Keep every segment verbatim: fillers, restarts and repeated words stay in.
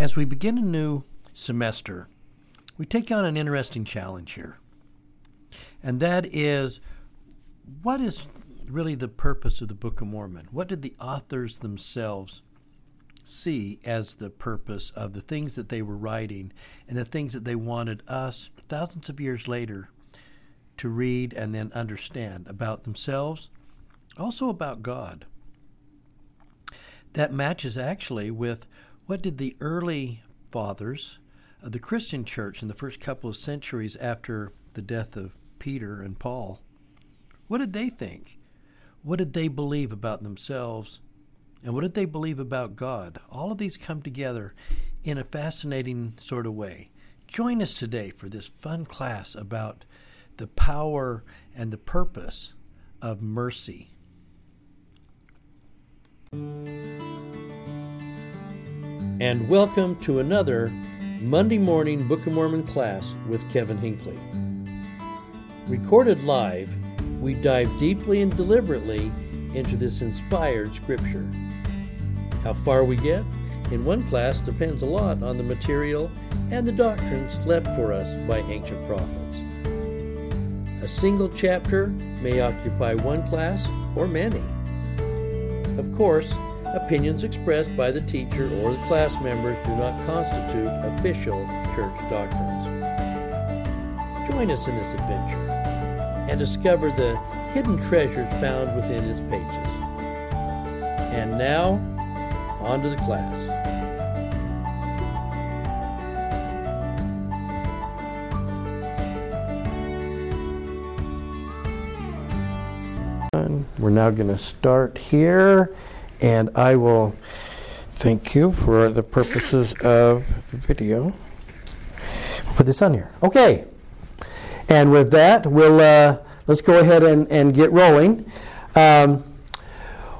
As we begin a new semester, we take on an interesting challenge here, and that is, what is really the purpose of the Book of Mormon? What did the authors themselves see as the purpose of the things that they were writing and the things that they wanted us thousands of years later to read and then understand about themselves, also about God? That matches actually with what did the early fathers of the Christian church in the first couple of centuries after the death of Peter and Paul, what did they think? What did they believe about themselves? And what did they believe about God? All of these come together in a fascinating sort of way. Join us today for this fun class about the power and the purpose of mercy. And welcome to another Monday morning Book of Mormon class with Kevin Hinckley. Recorded live, we dive deeply and deliberately into this inspired scripture. How far we get in one class depends a lot on the material and the doctrines left for us by ancient prophets. A single chapter may occupy one class or many. Of course, opinions expressed by the teacher or the class members do not constitute official church doctrines. Join us in this adventure and discover the hidden treasures found within its pages. And now, on to the class. We're now going to start here. And I will thank you for the purposes of the video. Put this on here. Okay. And with that, we'll uh, let's go ahead and, and get rolling. Um,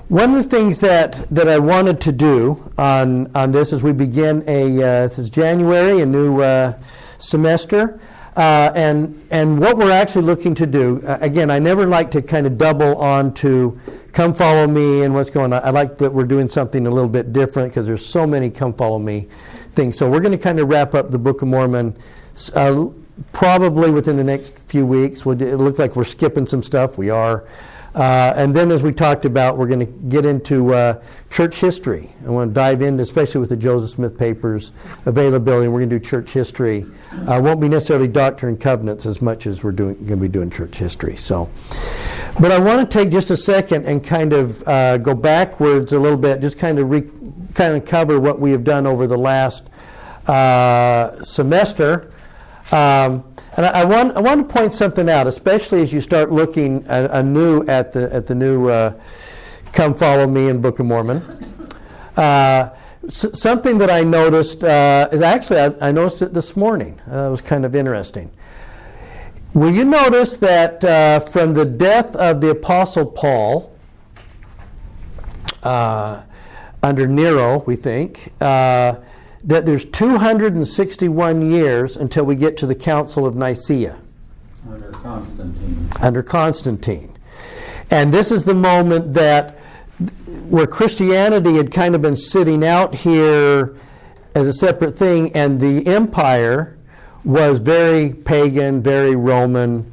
one of the things that, that I wanted to do on on this as we begin a uh, this is January, a new uh, semester, uh, and and what we're actually looking to do. Uh, again, I never like to kind of double on to Come Follow Me and what's going on. I like that we're doing something a little bit different because there's so many Come Follow Me things. So we're going to kind of wrap up the Book of Mormon uh, probably within the next few weeks. We'll do, it'll look like we're skipping some stuff. We are. Uh, and then as we talked about, we're going to get into uh, church history. I want to dive in, especially with the Joseph Smith papers availability. And we're going to do church history. Uh, won't be necessarily Doctrine and Covenants as much as we're doing going to be doing church history. So, but I want to take just a second and kind of uh, go backwards a little bit, just kind of re, kind of cover what we have done over the last uh, semester. Um, And I want I want to point something out, especially as you start looking anew at the at the new uh, Come Follow Me and Book of Mormon. Uh, s- something that I noticed uh, is actually I, I noticed it this morning. Uh, it was kind of interesting. Will you notice that uh, from the death of the Apostle Paul uh, under Nero, we think. Uh, that there's two hundred sixty-one years until we get to the Council of Nicaea. Under Constantine. Under Constantine. And this is the moment that where Christianity had kind of been sitting out here as a separate thing, and the empire was very pagan, very Roman.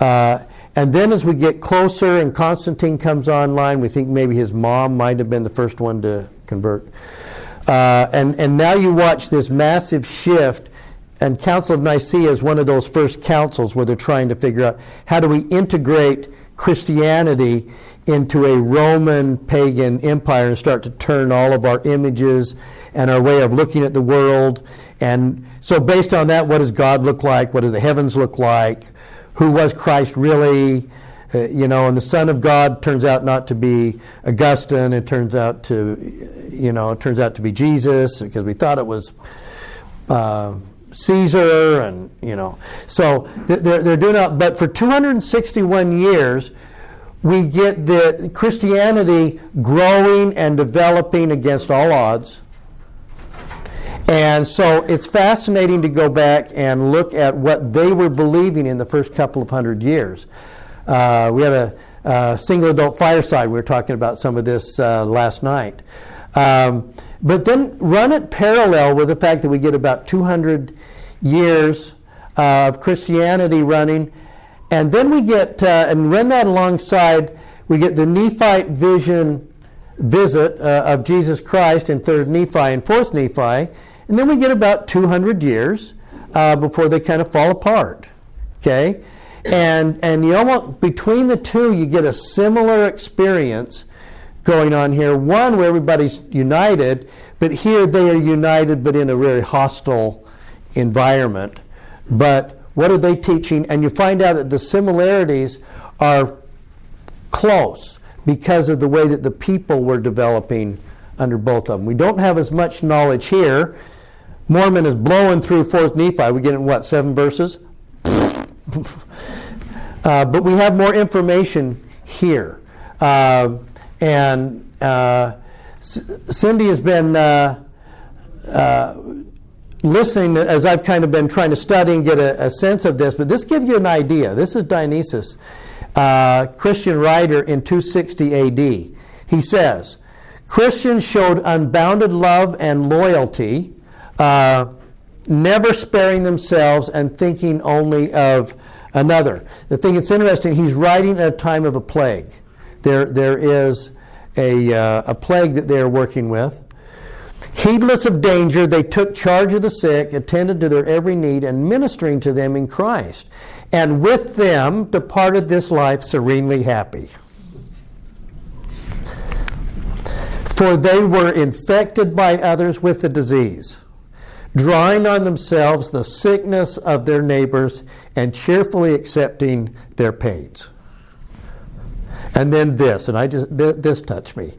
Uh, and then as we get closer and Constantine comes online, we think maybe his mom might have been the first one to convert. Uh, and, and now you watch this massive shift, and Council of Nicaea is one of those first councils where they're trying to figure out how do we integrate Christianity into a Roman pagan empire and start to turn all of our images and our way of looking at the world. And so based on that, what does God look like? What do the heavens look like? Who was Christ really? Uh, you know, and the Son of God turns out not to be Augustine. It turns out to, you know, it turns out to be Jesus because we thought it was uh, Caesar, and you know. So they're they're doing out. But for two hundred sixty-one years, we get the Christianity growing and developing against all odds. And so it's fascinating to go back and look at what they were believing in the first couple of hundred years. Uh, we had a, a single adult fireside. We were talking about some of this uh, last night. Um, But then run it parallel with the fact that we get about two hundred years of Christianity running, and then we get, uh, and run that alongside, we get the Nephite vision visit uh, of Jesus Christ in third Nephi and fourth Nephi, and then we get about two hundred years uh, before they kind of fall apart, okay? And and you almost, between the two, you get a similar experience going on here. One where everybody's united, but here they are united but in a very hostile environment. But what are they teaching? And you find out that the similarities are close because of the way that the people were developing under both of them. We don't have as much knowledge here. Mormon is blowing through fourth Nephi. We get in, what, seven verses? Uh, but we have more information here. Uh, and uh, C- Cindy has been uh, uh, listening as I've kind of been trying to study and get a, a sense of this, but this gives you an idea. This is Dionysius, uh, Christian writer in two sixty A D. He says, Christians showed unbounded love and loyalty, uh, never sparing themselves and thinking only of another. The thing that's interesting, he's writing at a time of a plague. There, there is a, uh, a plague that they are working with. Heedless of danger, they took charge of the sick, attended to their every need, and ministering to them in Christ. And with them departed this life serenely happy. For they were infected by others with the disease, drawing on themselves the sickness of their neighbors and cheerfully accepting their pains. And then this, and I just th- this touched me.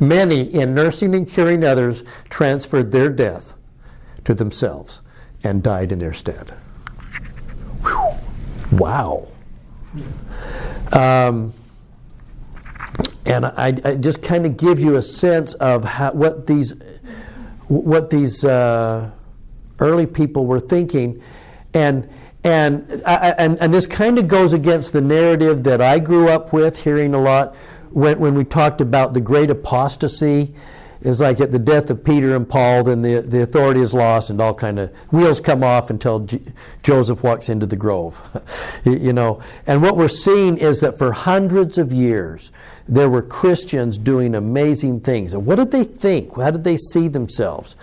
Many, in nursing and curing others, transferred their death to themselves and died in their stead. Whew. Wow. Um, and I, I just kind of give you a sense of how, what these, what these uh, early people were thinking, and. And, and and this kind of goes against the narrative that I grew up with, hearing a lot when, when we talked about the great apostasy. It's like at the death of Peter and Paul, then the, the authority is lost and all kind of wheels come off until G- Joseph walks into the grove. You know. And what we're seeing is that for hundreds of years, there were Christians doing amazing things. And what did they think? How did they see themselves?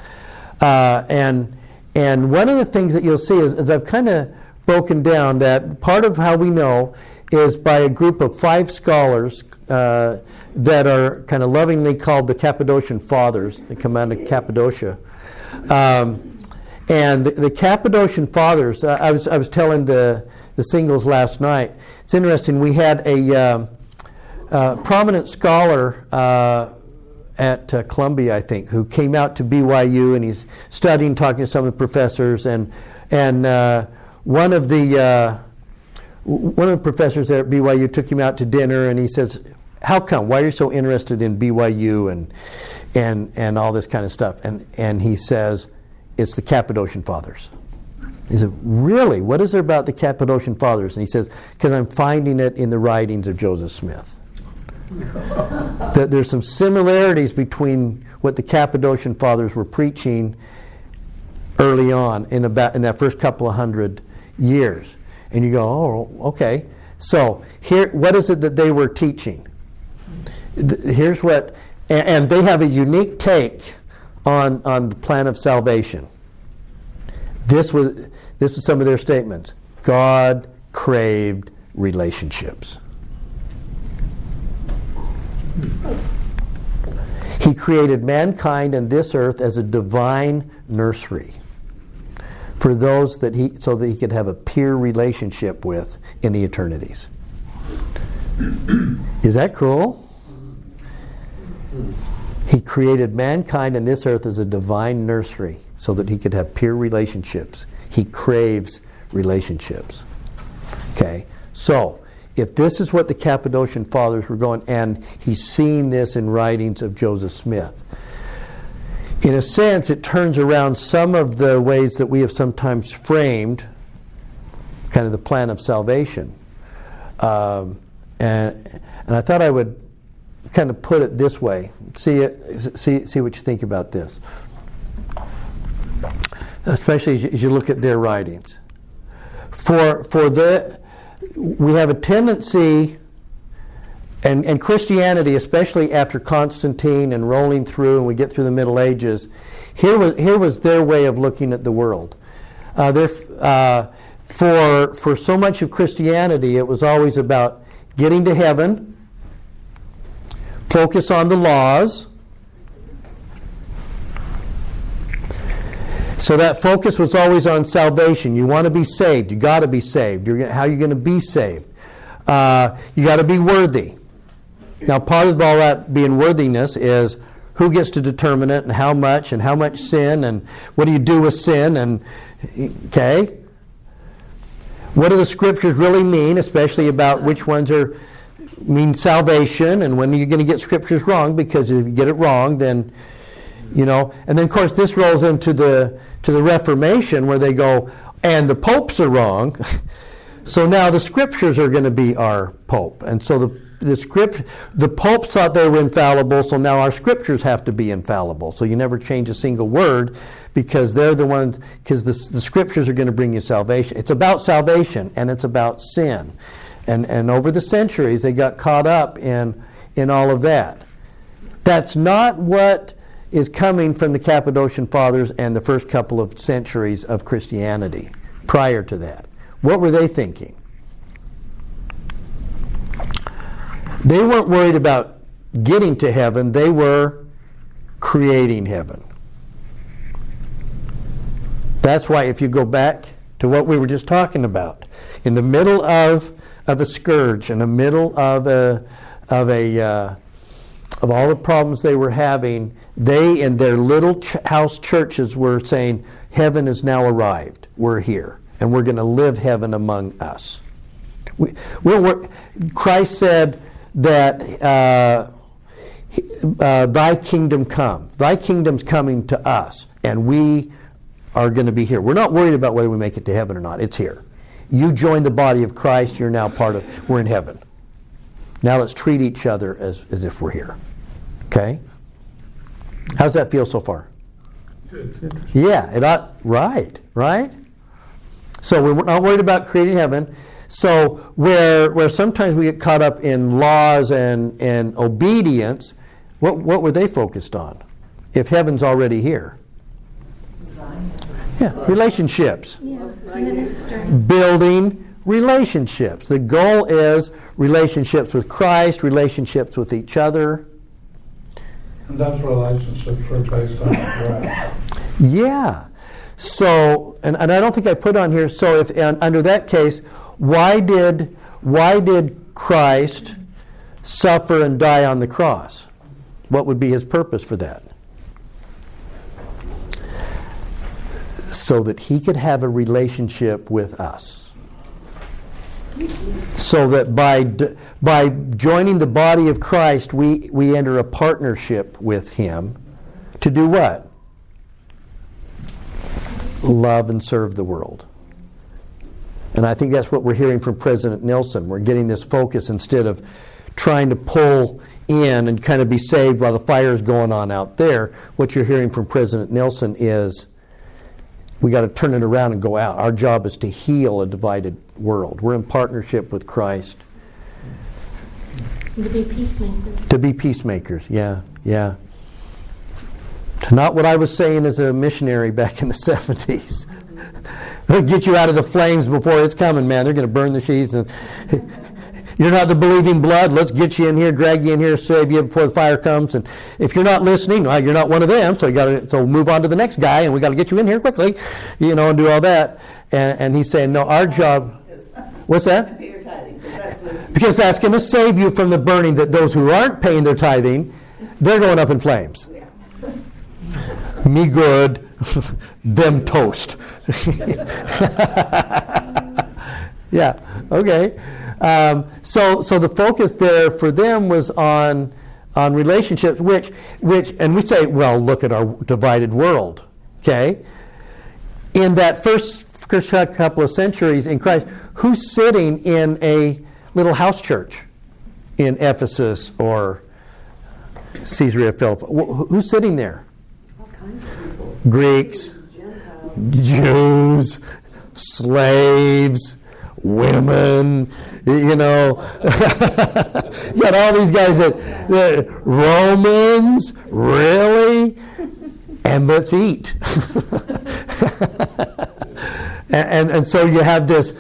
Uh, and, and one of the things that you'll see is, is I've kind of broken down that part of how we know is by a group of five scholars uh, that are kind of lovingly called the Cappadocian Fathers. They come out of Cappadocia. Um, and the, the Cappadocian Fathers, uh, I was I was telling the, the singles last night, it's interesting, we had a um, uh, prominent scholar uh, at uh, Columbia, I think, who came out to B Y U, and he's studying, talking to some of the professors, and and uh, One of the uh, one of the professors there at B Y U took him out to dinner, and he says, "How come? Why are you so interested in B Y U and and and all this kind of stuff?" And and he says, "It's the Cappadocian Fathers." He said, "Really? What is there about the Cappadocian Fathers?" And he says, "Because I'm finding it in the writings of Joseph Smith. That there's some similarities between what the Cappadocian Fathers were preaching early on in about in that first couple of hundred." years. And you go, oh, okay. So here, what is it that they were teaching? Here's what, and they have a unique take on on the plan of salvation. This was this was some of their statements. God craved relationships. He created mankind and this earth as a divine nursery, for those that he, so that he could have a peer relationship with in the eternities. Is that cool? He created mankind and this earth as a divine nursery so that he could have peer relationships. He craves relationships. Okay, so if this is what the Cappadocian Fathers were going, and he's seeing this in writings of Joseph Smith, in a sense, it turns around some of the ways that we have sometimes framed kind of the plan of salvation. Um, and, and I thought I would kind of put it this way. See it, see, see what you think about this. Especially as you, as you look at their writings. For for the we have a tendency, and, and Christianity, especially after Constantine and rolling through, and we get through the Middle Ages, here was here was their way of looking at the world. Uh, their, uh, for for so much of Christianity, it was always about getting to heaven, focus on the laws. So that focus was always on salvation. You want to be saved. You got to be saved. You're gonna, how are you going to be saved? Uh, you got to be worthy. Now, part of all that being worthiness is who gets to determine it, and how much, and how much sin, and what do you do with sin, and okay. What do the scriptures really mean, especially about which ones are mean salvation, and when are you going to get scriptures wrong? Because if you get it wrong, then. You know, and then of course this rolls into the to the Reformation, where they go, and the popes are wrong, so now the scriptures are going to be our pope, and so the the script the popes thought they were infallible, so now our scriptures have to be infallible. So you never change a single word, because they're the ones, because the the scriptures are going to bring you salvation. It's about salvation, and it's about sin, and and over the centuries they got caught up in in all of that. That's not what is coming from the Cappadocian Fathers and the first couple of centuries of Christianity prior to that. What were they thinking? They weren't worried about getting to heaven. They were creating heaven. That's why, if you go back to what we were just talking about, in the middle of of a scourge, in the middle of a of a uh, of all the problems they were having, they in their little ch- house churches were saying, heaven has now arrived. We're here. And we're going to live heaven among us. We, we're, we're, Christ said that uh, uh, thy kingdom come. Thy kingdom's coming to us. And we are going to be here. We're not worried about whether we make it to heaven or not. It's here. You join the body of Christ. You're now part of, we're in heaven. Now let's treat each other as, as if we're here. Okay? How's that feel so far? Good. Yeah, it ought, right, right? So we're not worried about creating heaven. So where where sometimes we get caught up in laws and, and obedience, what what were they focused on? If heaven's already here. Yeah, relationships. Yeah. Building relationships. The goal is relationships with Christ, relationships with each other. And those relationships were based on grace. Yeah. So, and, and I don't think I put on here, so if and under that case, why did why did Christ suffer and die on the cross? What would be his purpose for that? So that he could have a relationship with us. So that by by joining the body of Christ, we, we enter a partnership with him to do what? Love and serve the world. And I think that's what we're hearing from President Nelson. We're getting this focus instead of trying to pull in and kind of be saved while the fire's going on out there. What you're hearing from President Nelson is, we got to turn it around and go out. Our job is to heal a divided world. We're in partnership with Christ. To be peacemakers. To be peacemakers, yeah, yeah. Not what I was saying as a missionary back in the seventies. They'll get you out of the flames before it's coming, man. They're going to burn the sheaves. And you're not the believing blood. Let's get you in here, drag you in here, save you before the fire comes. And if you're not listening, well, you're not one of them. So you got to so move on to the next guy, and we got to get you in here quickly, you know, and do all that. And, and he's saying, no, our job. What's that? Because that's going to save you from the burning. That those who aren't paying their tithing, they're going up in flames. Me good, them toast. Yeah. Okay. Um, so, so the focus there for them was on on relationships, which which, and we say, well, look at our divided world. Okay, in that first couple of centuries in Christ, who's sitting in a little house church in Ephesus or Caesarea Philippi. Who's sitting there? All kinds of people. Greeks, Gentiles, Jews, slaves, women, you know. You got all these guys that, that Romans, really? And let's eat. and, and and so you have this,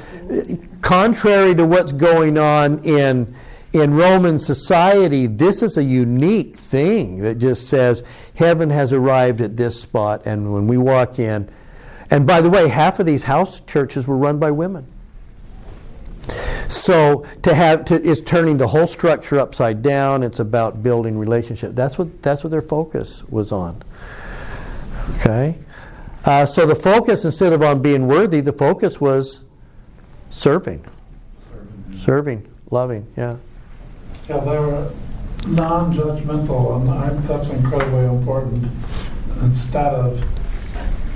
contrary to what's going on in in Roman society, this is a unique thing that just says heaven has arrived at this spot, and when we walk in, and by the way, half of these house churches were run by women. So to have to is turning the whole structure upside down. It's about building relationship. That's what that's what their focus was on. Okay, uh, so the focus, instead of on being worthy, the focus was serving, serving, serving loving. Yeah. Yeah, they were non-judgmental, and I, that's incredibly important. Instead of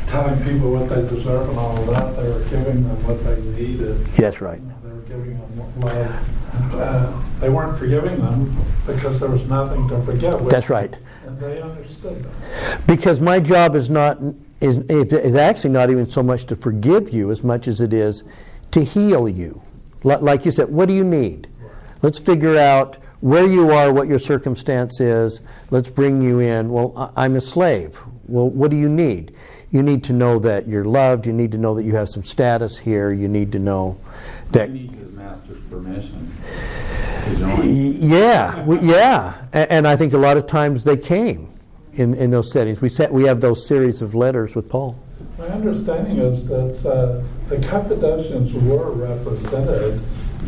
telling people what they deserve and all of that, they were giving them what they needed. That's right. They were giving them love. Uh, they weren't forgiving them because there was nothing to forgive. Which, that's right. And they understood that. Because my job is not is, is actually not even so much to forgive you as much as it is to heal you. Like you said, what do you need? Let's figure out where you are, what your circumstance is. Let's bring you in. Well, I'm a slave. Well, what do you need? You need to know that you're loved. You need to know that you have some status here. You need to know that... You need his master's permission to join. Yeah, we, yeah. And, and I think a lot of times they came in, in those settings. We set, we have those series of letters with Paul. My understanding is that uh, the Cappadocians were represented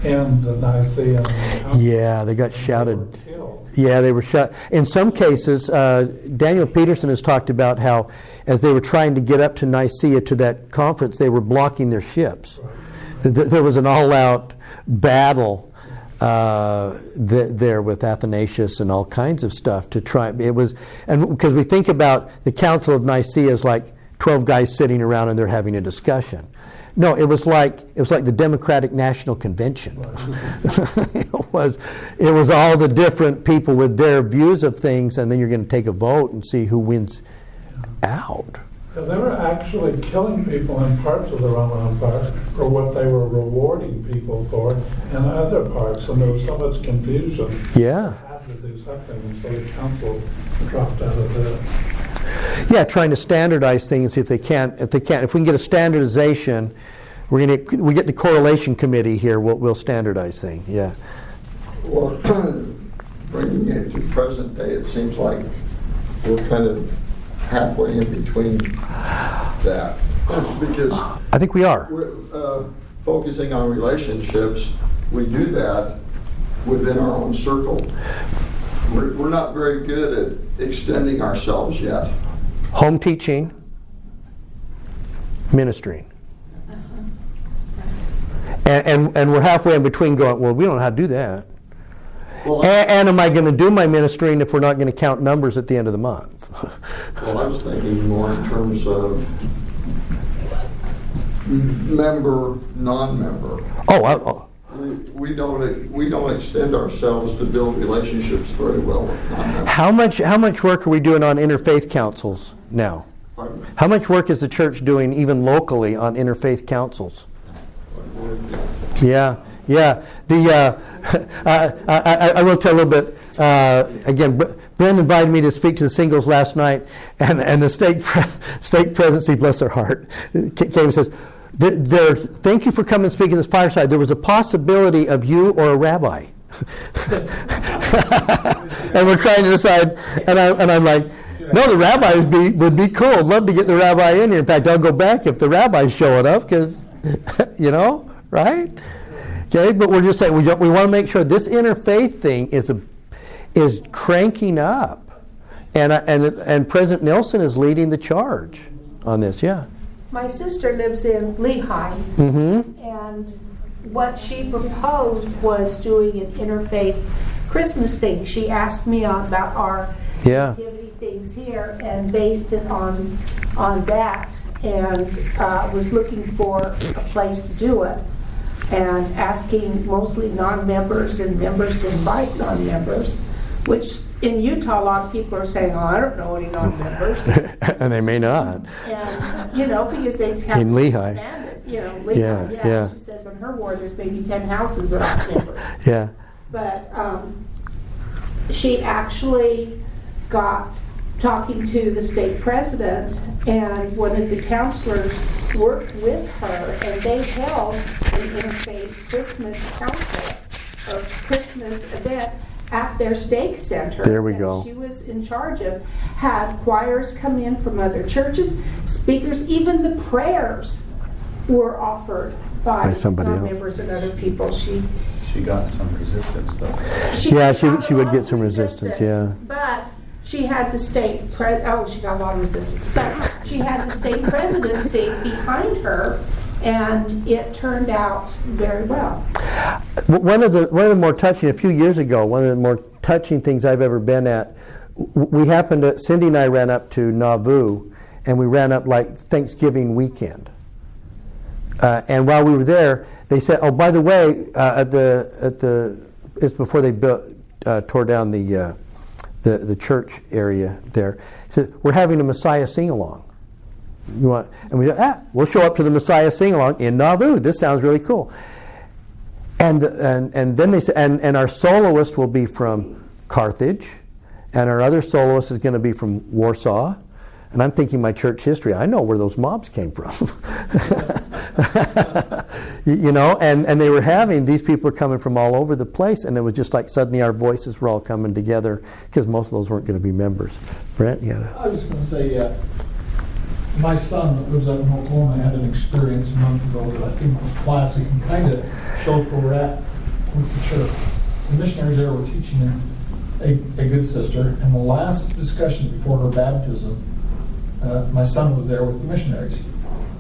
in the Nicaean Council. Yeah, they got shouted. They yeah, they were shot. In some cases, uh, Daniel Peterson has talked about how as they were trying to get up to Nicaea to that conference, they were blocking their ships. Right. Th- there was an all-out battle uh, th- there with Athanasius and all kinds of stuff to try. It was, and because we think about the Council of Nicaea as like twelve guys sitting around and they're having a discussion. No, it was like it was like the Democratic National Convention. it was it was all the different people with their views of things, and then you're going to take a vote and see who wins out. Yeah, they were actually killing people in parts of the Roman Empire for what they were rewarding people for in other parts, and there was so much confusion. Yeah. They had to do something, and so the council dropped out of there. Yeah, trying to standardize things if they can't. If they can't, if we can get a standardization, we're gonna we get the correlation committee here. We'll, we'll standardize things. Yeah. Well, bringing it to present day, it seems like we're kind of halfway in between that, because I think we are. We're uh, focusing on relationships. We do that within our own circle. We're, we're not very good at extending ourselves yet. Home teaching, ministering. Uh-huh. And, and and we're halfway in between going, well, we don't know how to do that. Well, and, and am I going to do my ministering if we're not going to count numbers at the end of the month? Well, I was thinking more in terms of member, non-member. Oh, I, oh. We, we don't we don't extend ourselves to build relationships very well. How much how much work are we doing on interfaith councils now? Pardon? How much work is the church doing even locally on interfaith councils? Yeah, yeah. The uh, I, I, I will tell a little bit. Uh, again, Brent invited me to speak to the singles last night, and and the state pre- state presidency, bless their heart, came and says, There, thank you for coming and speaking this fireside. There was a possibility of you or a rabbi. And we're trying to decide. And, I, and I'm like, no, the rabbi would be, would be cool. I'd love to get the rabbi in here. In fact, I'll go back if the rabbi's showing up because, you know, right? Okay, but we're just saying we, we want to make sure this interfaith thing is a, is cranking up. And, and, and President Nelson is leading the charge on this, yeah. My sister lives in Lehi, mm-hmm. and what she proposed was doing an interfaith Christmas thing. She asked me about our yeah. activity things here and based it on on that, and uh, was looking for a place to do it, and asking mostly non-members and members to invite non-members, which in Utah, a lot of people are saying, "Oh, I don't know any non-members," and they may not. And, you know, because they have in Lehi, expanded, you know, Lehi. Yeah, yeah, yeah. She says on her ward, there's maybe ten houses that are members. Yeah. But um, she actually got talking to the state president, and one of the counselors worked with her, and they held an interfaith Christmas council or Christmas event at their stake center. There we go. She was in charge of, had choirs come in from other churches, speakers, even the prayers were offered by, by somebody members and other people. She she got some resistance though. She yeah, she she would get some resistance, resistance. Yeah. But she had the state pre- oh she got a lot of resistance, but she had the state presidency behind her. And it turned out very well. One of the one of the more touching, a few years ago, one of the more touching things I've ever been at, we happened to, Cindy and I ran up to Nauvoo, and we ran up like Thanksgiving weekend. Uh, and while we were there, they said, "Oh, by the way, uh, at the at the it's before they built uh, tore down the uh, the the church area there. Said, we're having a Messiah sing along." You want, and we go, ah, we'll show up to the Messiah sing-along in Nauvoo. This sounds really cool. And and and then they say, and, and our soloist will be from Carthage, and our other soloist is going to be from Warsaw. And I'm thinking my church history. I know where those mobs came from. You know, and, and they were having, these people are coming from all over the place, and it was just like suddenly our voices were all coming together because most of those weren't going to be members. Brent, yeah. I was going to say, yeah. Uh, My son that lives out in Oklahoma had an experience a month ago that I think was classic and kind of shows where we're at with the church. The missionaries there were teaching him, a, a good sister, and the last discussion before her baptism, uh, my son was there with the missionaries.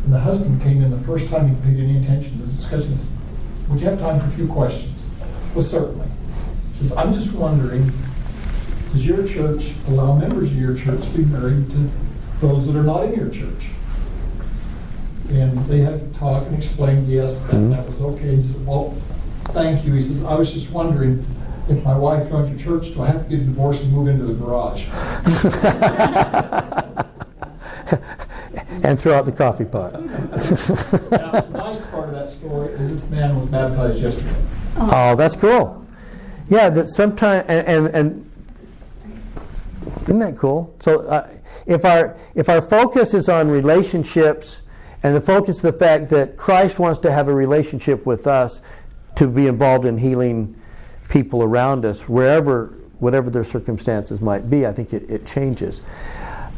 And the husband came in the first time he paid any attention to the discussion. He said, "Would you have time for a few questions?" "Well, certainly." He says, "I'm just wondering, does your church allow members of your church to be married to those that are not in your church?" And they had to talk and explain, yes, that, mm-hmm. that was okay. He said, "Well, thank you." He says, "I was just wondering, if my wife joins your church, do I have to get a divorce and move into the garage?" And throw out the coffee pot. Now, the nice part of that story is this man was baptized yesterday. Oh, that's cool. Yeah, that sometimes, and, and, and isn't that cool? So, uh, If our if our focus is on relationships, and the focus is the fact that Christ wants to have a relationship with us, to be involved in healing people around us, wherever, whatever their circumstances might be, I think it, it changes.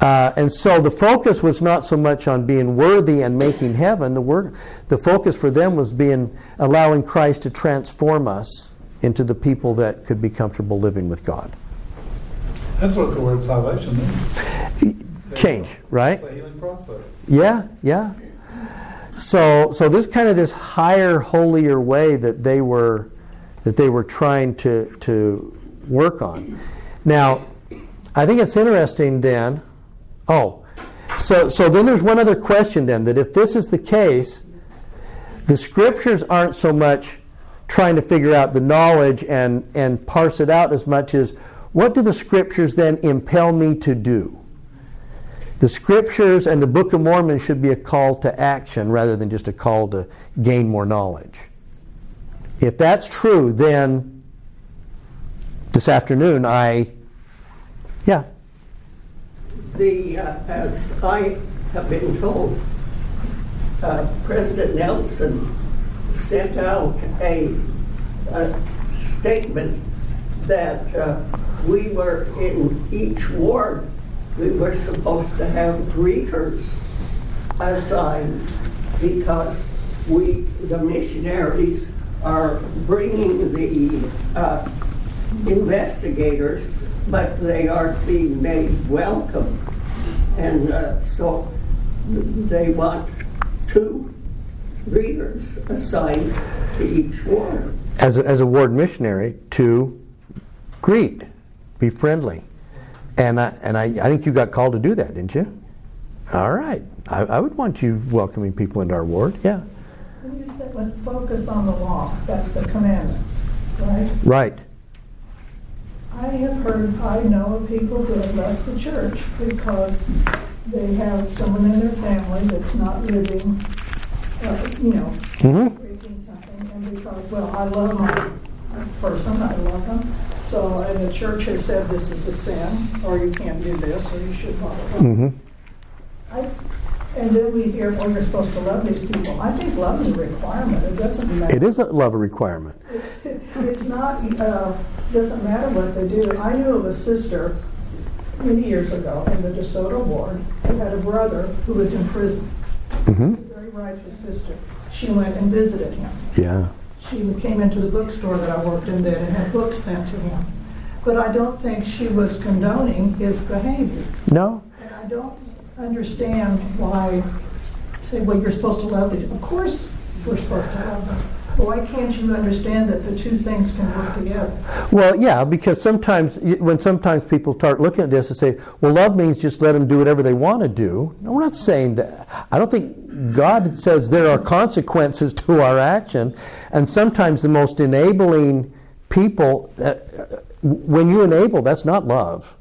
Uh, and so the focus was not so much on being worthy and making heaven. The wor- the focus for them was being allowing Christ to transform us into the people that could be comfortable living with God. That's what the word salvation means. Change, right? It's a healing process. Yeah, yeah. So, so this kind of this higher, holier way that they were, that they were trying to to work on. Now, I think it's interesting. Then, oh, so so then there's one other question. Then that if this is the case, the scriptures aren't so much trying to figure out the knowledge and and parse it out as much as, what do the scriptures then impel me to do? The scriptures and the Book of Mormon should be a call to action rather than just a call to gain more knowledge. If that's true, then this afternoon I, yeah. The uh, as I have been told, uh, President Nelson sent out a, a statement that uh, we were in each ward, we were supposed to have readers assigned because we, the missionaries, are bringing the uh, investigators, but they aren't being made welcome. And uh, so they want two readers assigned to each ward. As a, as a ward missionary, two greet, be friendly, and I and I, I think you got called to do that, didn't you? All right, I, I would want you welcoming people into our ward. Yeah. When you said when focus on the law, that's the commandments, right? Right. I have heard, I know of people who have left the church because they have someone in their family that's not living, uh, you know, mm-hmm. reading something, and because, well, I love my person, I love them, so, and the church has said this is a sin, or you can't do this, or you should not. Mm-hmm. I, and then we hear, well, you're supposed to love these people. I think love is a requirement. It doesn't matter. It isn't love a requirement. It's, it's not, uh, doesn't matter what they do. I knew of a sister many years ago in the DeSoto Ward who had a brother who was in prison. Mm-hmm. A very righteous sister. She went and visited him. Yeah. She came into the bookstore that I worked in then and had books sent to him. But I don't think she was condoning his behavior. No. And I don't understand why, say, well, you're supposed to love them. Of course we're supposed to love them. But why can't you understand that the two things can work together? Well, yeah, because sometimes, when sometimes people start looking at this and say, well, love means just let them do whatever they want to do. No, we're not saying that. I don't think God says there are consequences to our action. And sometimes the most enabling people, uh, when you enable, that's not love.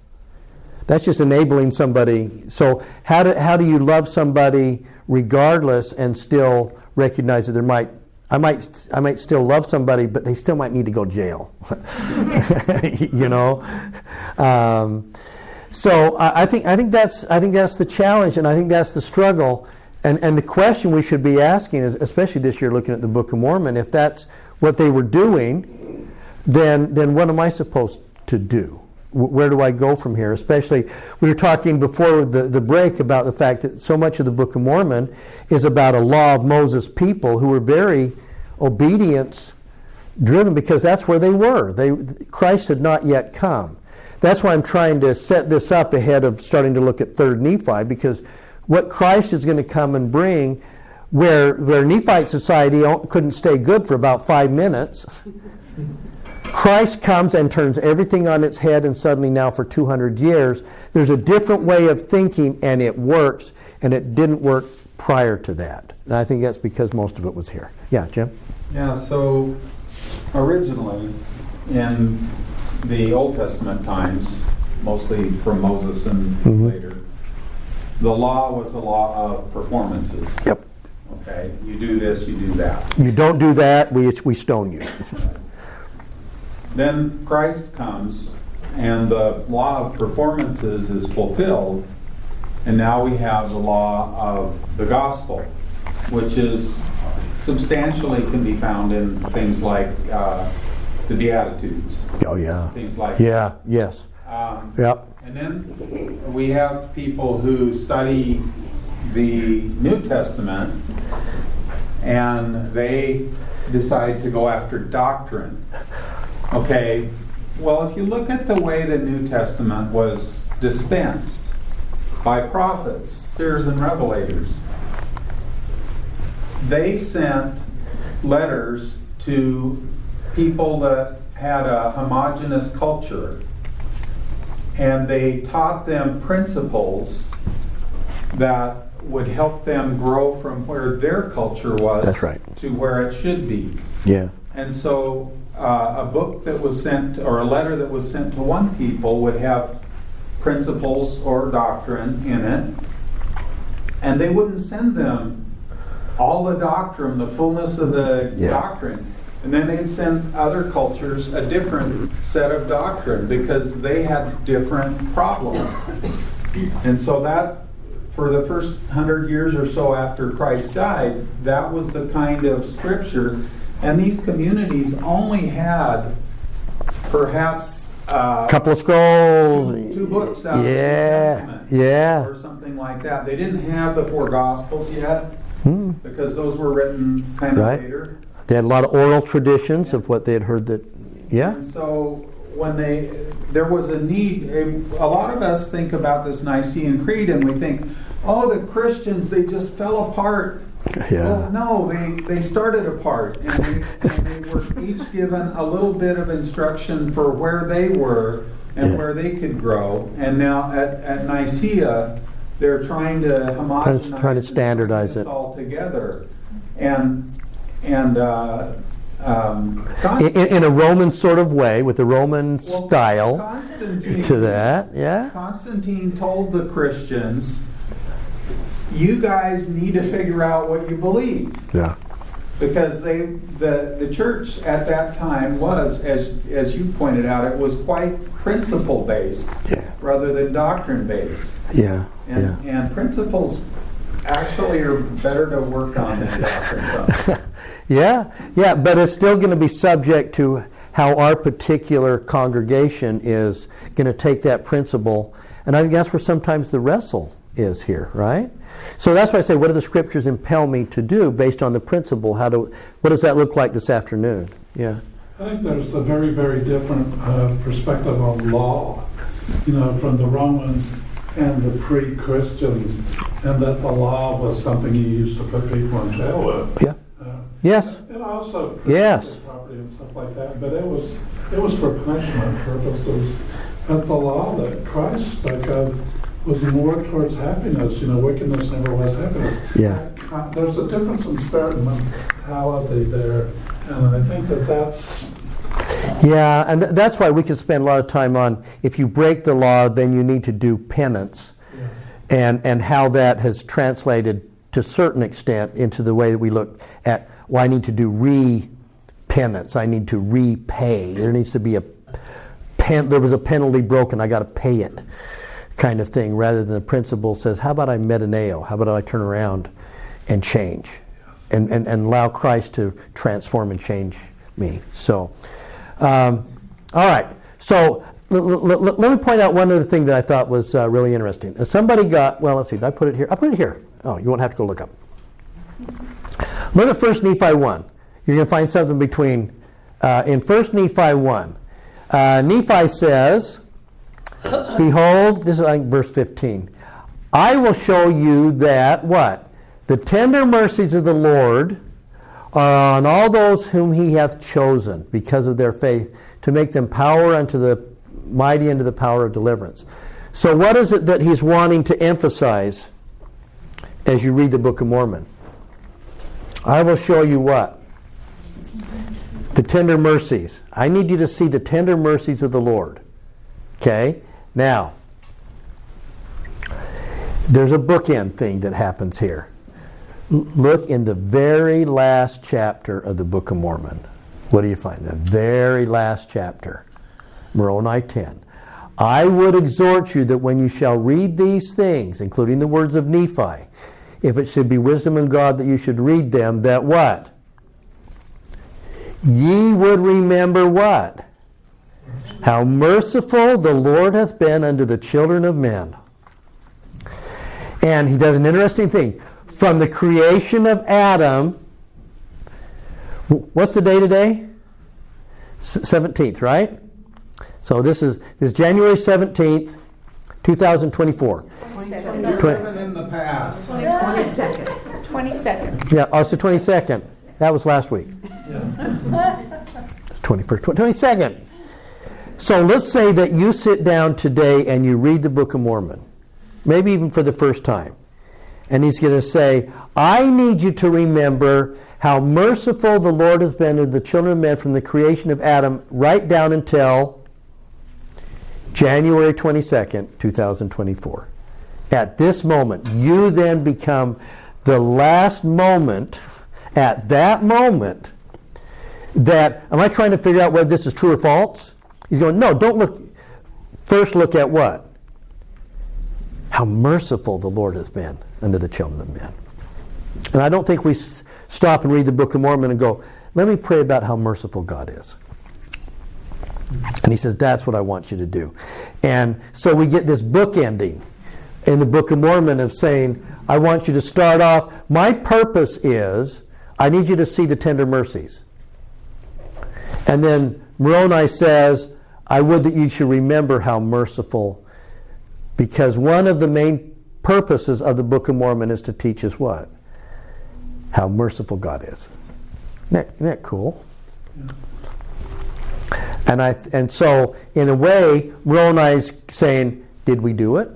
That's just enabling somebody. So how do how do you love somebody regardless and still recognize that there might I might I might still love somebody, but they still might need to go to jail. You know. Um, so I, I think I think that's I think that's the challenge, and I think that's the struggle, and and the question we should be asking is, especially this year, looking at the Book of Mormon, if that's what they were doing, then then what am I supposed to do? Where do I go from here? Especially, we were talking before the, the break about the fact that so much of the Book of Mormon is about a law of Moses people who were very obedience-driven because that's where they were. They Christ had not yet come. That's why I'm trying to set this up ahead of starting to look at third Nephi, because what Christ is going to come and bring, where, where Nephite society couldn't stay good for about five minutes... Christ comes and turns everything on its head, and suddenly now for two hundred years, there's a different way of thinking, and it works, and it didn't work prior to that. And I think that's because most of it was here. Yeah, Jim? Yeah, so originally in the Old Testament times, mostly from Moses and mm-hmm. later, the law was the law of performances. Yep. Okay, you do this, you do that. You don't do that, we, we stone you. Then Christ comes, and the law of performances is fulfilled, and now we have the law of the gospel, which is substantially can be found in things like uh, the Beatitudes. Oh yeah. Things like yeah. That. Yes. Um, yep. And then we have people who study the New Testament, and they decide to go after doctrine. Okay, well, if you look at the way the New Testament was dispensed by prophets, seers, and revelators, they sent letters to people that had a homogeneous culture, and they taught them principles that would help them grow from where their culture was That's right. to where it should be. Yeah. And so... Uh, a book that was sent, or a letter that was sent to one people, would have principles or doctrine in it, and they wouldn't send them all the doctrine, the fullness of the yeah. doctrine, and then they'd send other cultures a different set of doctrine because they had different problems. And so that, for the first hundred years or so after Christ died, that was the kind of scripture. And these communities only had perhaps a uh, couple of scrolls, two, two books out yeah, yeah, or something like that. They didn't have the four Gospels yet hmm. because those were written kind of right. later. They had a lot of oral traditions yeah. of what they had heard. That yeah. And so when they, there was a need. A, a lot of us think about this Nicene Creed, and we think, oh, the Christians, they just fell apart. Yeah. Well, no, they, they started apart, and they, and they were each given a little bit of instruction for where they were and yeah. where they could grow. And now at, at Nicaea, they're trying to homogenize, trying to, try to standardize it all together. And and uh, Um, Const- in, in a Roman sort of way, with a Roman well, style Constantine, to that, yeah. Constantine told the Christians, "You guys need to figure out what you believe." Yeah. Because they, the the church at that time was, as as you pointed out, it was quite principle based, yeah. rather than doctrine based. Yeah. And, yeah. and principles actually are better to work on than doctrine. Yeah, yeah, but it's still going to be subject to how our particular congregation is going to take that principle. And I think that's where sometimes the wrestle is here, right? So that's why I say, what do the Scriptures impel me to do based on the principle? How do? What does that look like this afternoon? Yeah. I think there's a very, very different uh, perspective on law, you know, from the Romans and the pre-Christians, and that the law was something you used to put people in jail with. Yeah. Yes. It also yes. property and stuff like that, but it was it was for punishment purposes. But the law that Christ spoke of was more towards happiness. You know, wickedness never was happiness. Yeah. There's a difference in spirit and mentality there, and I think that that's. Yeah, and th- that's why we can spend a lot of time on if you break the law, then you need to do penance, yes. and and how that has translated to a certain extent into the way that we look at. Well, I need to do re-penance. I need to repay. There needs to be a pen. There was a penalty broken. I got to pay it, kind of thing. Rather than the principle says, how about I metaneo? How about I turn around and change, yes. and, and and allow Christ to transform and change me? So, um, all right. So l- l- l- let me point out one other thing that I thought was uh, really interesting. Somebody got well. Let's see. Did I put it here? I put it here. Oh, you won't have to go look up. Look at First Nephi one. You're going to find something between uh, in First Nephi one. Uh, Nephi says, "Behold," this is like verse fifteen. "I will show you that what the tender mercies of the Lord are on all those whom He hath chosen, because of their faith, to make them power unto the mighty unto the power of deliverance." So, what is it that he's wanting to emphasize as you read the Book of Mormon? I will show you what? The tender mercies. I need you to see the tender mercies of the Lord. Okay? Now, there's a bookend thing that happens here. L- look in the very last chapter of the Book of Mormon. What do you find? The very last chapter. Moroni ten. I would exhort you that when you shall read these things, including the words of Nephi, if it should be wisdom in God that you should read them, that what? Ye would remember what? How merciful the Lord hath been unto the children of men. And he does an interesting thing. From the creation of Adam, what's the day today? seventeenth, right? So this is this is January seventeenth. two thousand twenty-four. twenty-second. twenty-second. In the past. twenty-second. twenty-second. Yeah, oh, so twenty-second. That was last week. Yeah. twenty-first, twenty-second. So let's say that you sit down today and you read the Book of Mormon, maybe even for the first time. And he's going to say, I need you to remember how merciful the Lord hath been to the children of men from the creation of Adam right down until January twenty-second, twenty twenty-four. At this moment, you then become the last moment, at that moment, that, am I trying to figure out whether this is true or false? He's going, no, don't look. First look at what? How merciful the Lord has been unto the children of men. And I don't think we s- stop and read the Book of Mormon and go, let me pray about how merciful God is. And he says, that's what I want you to do. And so we get this book ending in the Book of Mormon of saying, I want you to start off, my purpose is, I need you to see the tender mercies. And then Moroni says, I would that you should remember how merciful, because one of the main purposes of the Book of Mormon is to teach us what? How merciful God is. Isn't that, isn't that cool? Yes. And I and so, in a way, Moroni's saying, did we do it?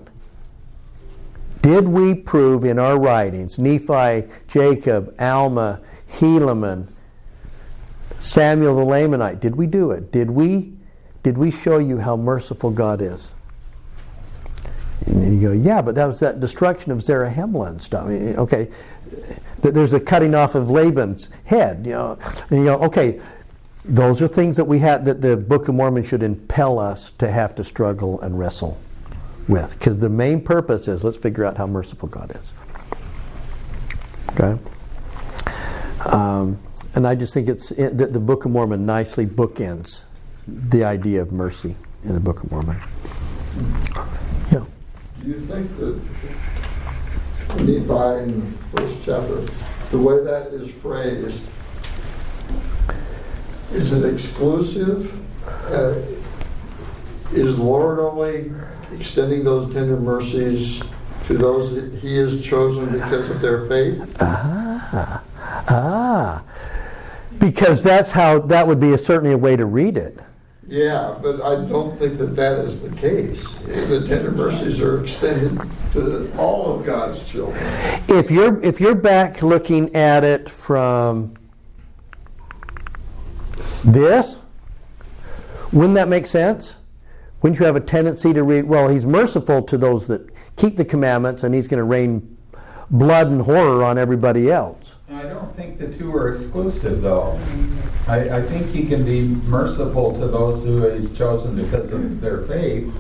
Did we prove in our writings, Nephi, Jacob, Alma, Helaman, Samuel the Lamanite, did we do it? Did we, did we show you how merciful God is? And then you go, yeah, but that was that destruction of Zarahemla and stuff. Okay, there's a cutting off of Laban's head, you know. And you go, okay, those are things that we had, that the Book of Mormon should impel us to have to struggle and wrestle with, because the main purpose is let's figure out how merciful God is. Okay, um, and I just think it's it, that the Book of Mormon nicely bookends the idea of mercy in the Book of Mormon. Yeah. Do you think that Nephi in the first chapter, the way that is phrased, is it exclusive? Uh, is the Lord only extending those tender mercies to those that He has chosen because of their faith? Ah, ah, because that's how that would be a, certainly a way to read it. Yeah, but I don't think that that is the case. The tender mercies are extended to all of God's children. If you're if you're back looking at it from this, wouldn't that make sense? Wouldn't you have a tendency to read, well, He's merciful to those that keep the commandments, and He's going to rain blood and horror on everybody else. I don't think the two are exclusive, though. I, I think He can be merciful to those who He's chosen because of their faith,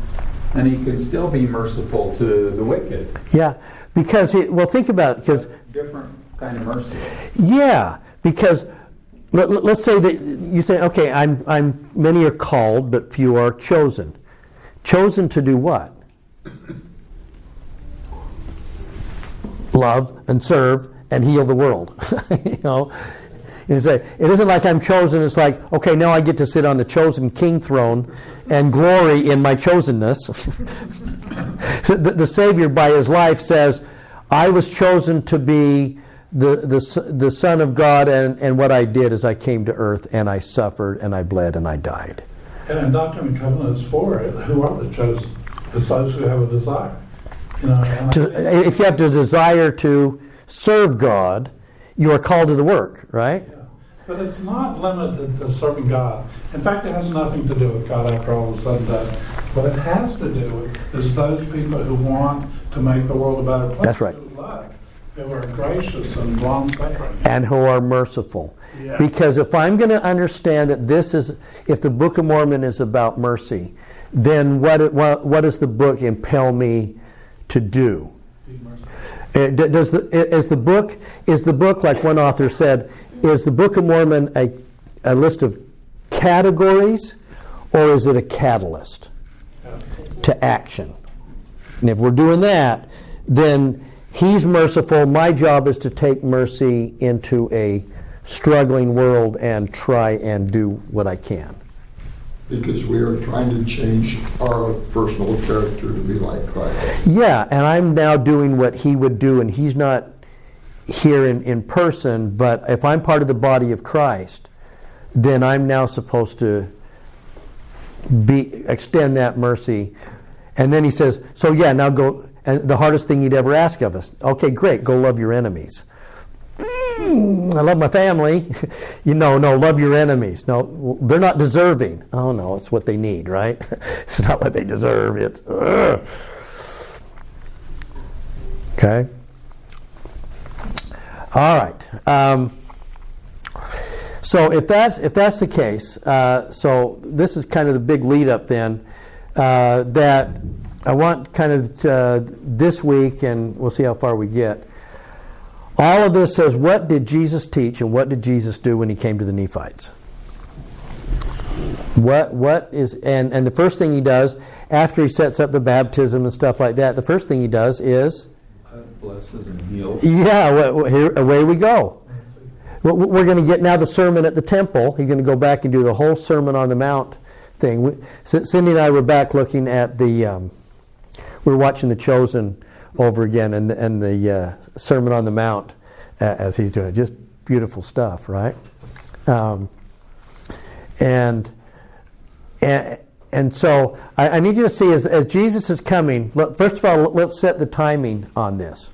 and He can still be merciful to the wicked. Yeah, because, it, well, think about it. Cause, different kind of mercy. Yeah, because... Let, let's say that you say, okay, I'm, I'm, many are called, but few are chosen. Chosen to do what? Love and serve and heal the world. You know, you say it isn't like I'm chosen. It's like, okay, now I get to sit on the chosen king throne and glory in my chosenness. So the, the Savior, by His life, says, "I was chosen to be." The, the the Son of God, and, and what I did is I came to earth and I suffered and I bled and I died. And in Doctrine and Covenants four, who are the chosen? It's those who have a desire. You know, to, if you have the desire to serve God, you are called to the work, right? Yeah. But it's not limited to serving God. In fact, it has nothing to do with God after all is said and done. What it has to do with is those people who want to make the world a better place. That's right. Who are gracious and long-suffering. And who are merciful. Yeah. Because if I'm going to understand that this is, if the Book of Mormon is about mercy, then what it, what, what does the book impel me to do? Be merciful. Uh, does the, is the book, is the book, like one author said, is the Book of Mormon a, a list of categories, or is it a catalyst to action? And if we're doing that, then He's merciful. My job is to take mercy into a struggling world and try and do what I can. Because we are trying to change our personal character to be like Christ. Yeah, and I'm now doing what He would do, and He's not here in, in person, but if I'm part of the body of Christ, then I'm now supposed to be extend that mercy. And then He says, so yeah, now go... And the hardest thing He'd ever ask of us. Okay, great, go love your enemies. Mm, I love my family. You know, no, love your enemies. No, they're not deserving. Oh, no, it's what they need, right? It's not what they deserve. It's, ugh. Okay. All right. Um, so if that's if that's the case, uh, so this is kind of the big lead up then, uh, that... I want kind of uh, this week, and we'll see how far we get. All of this says, what did Jesus teach, and what did Jesus do when He came to the Nephites? What what is and, and the first thing He does after He sets up the baptism and stuff like that, the first thing He does is blesses and heals. Yeah, well, here, away we go. We're going to get now the sermon at the temple. He's going to go back and do the whole Sermon on the Mount thing. Cindy and I were back looking at the. Um, We're watching The Chosen over again, and the, and the uh, Sermon on the Mount uh, as he's doing it. Just beautiful stuff, right? Um, and and and so I, I need you to see as, as Jesus is coming. Look, first of all, let's set the timing on this,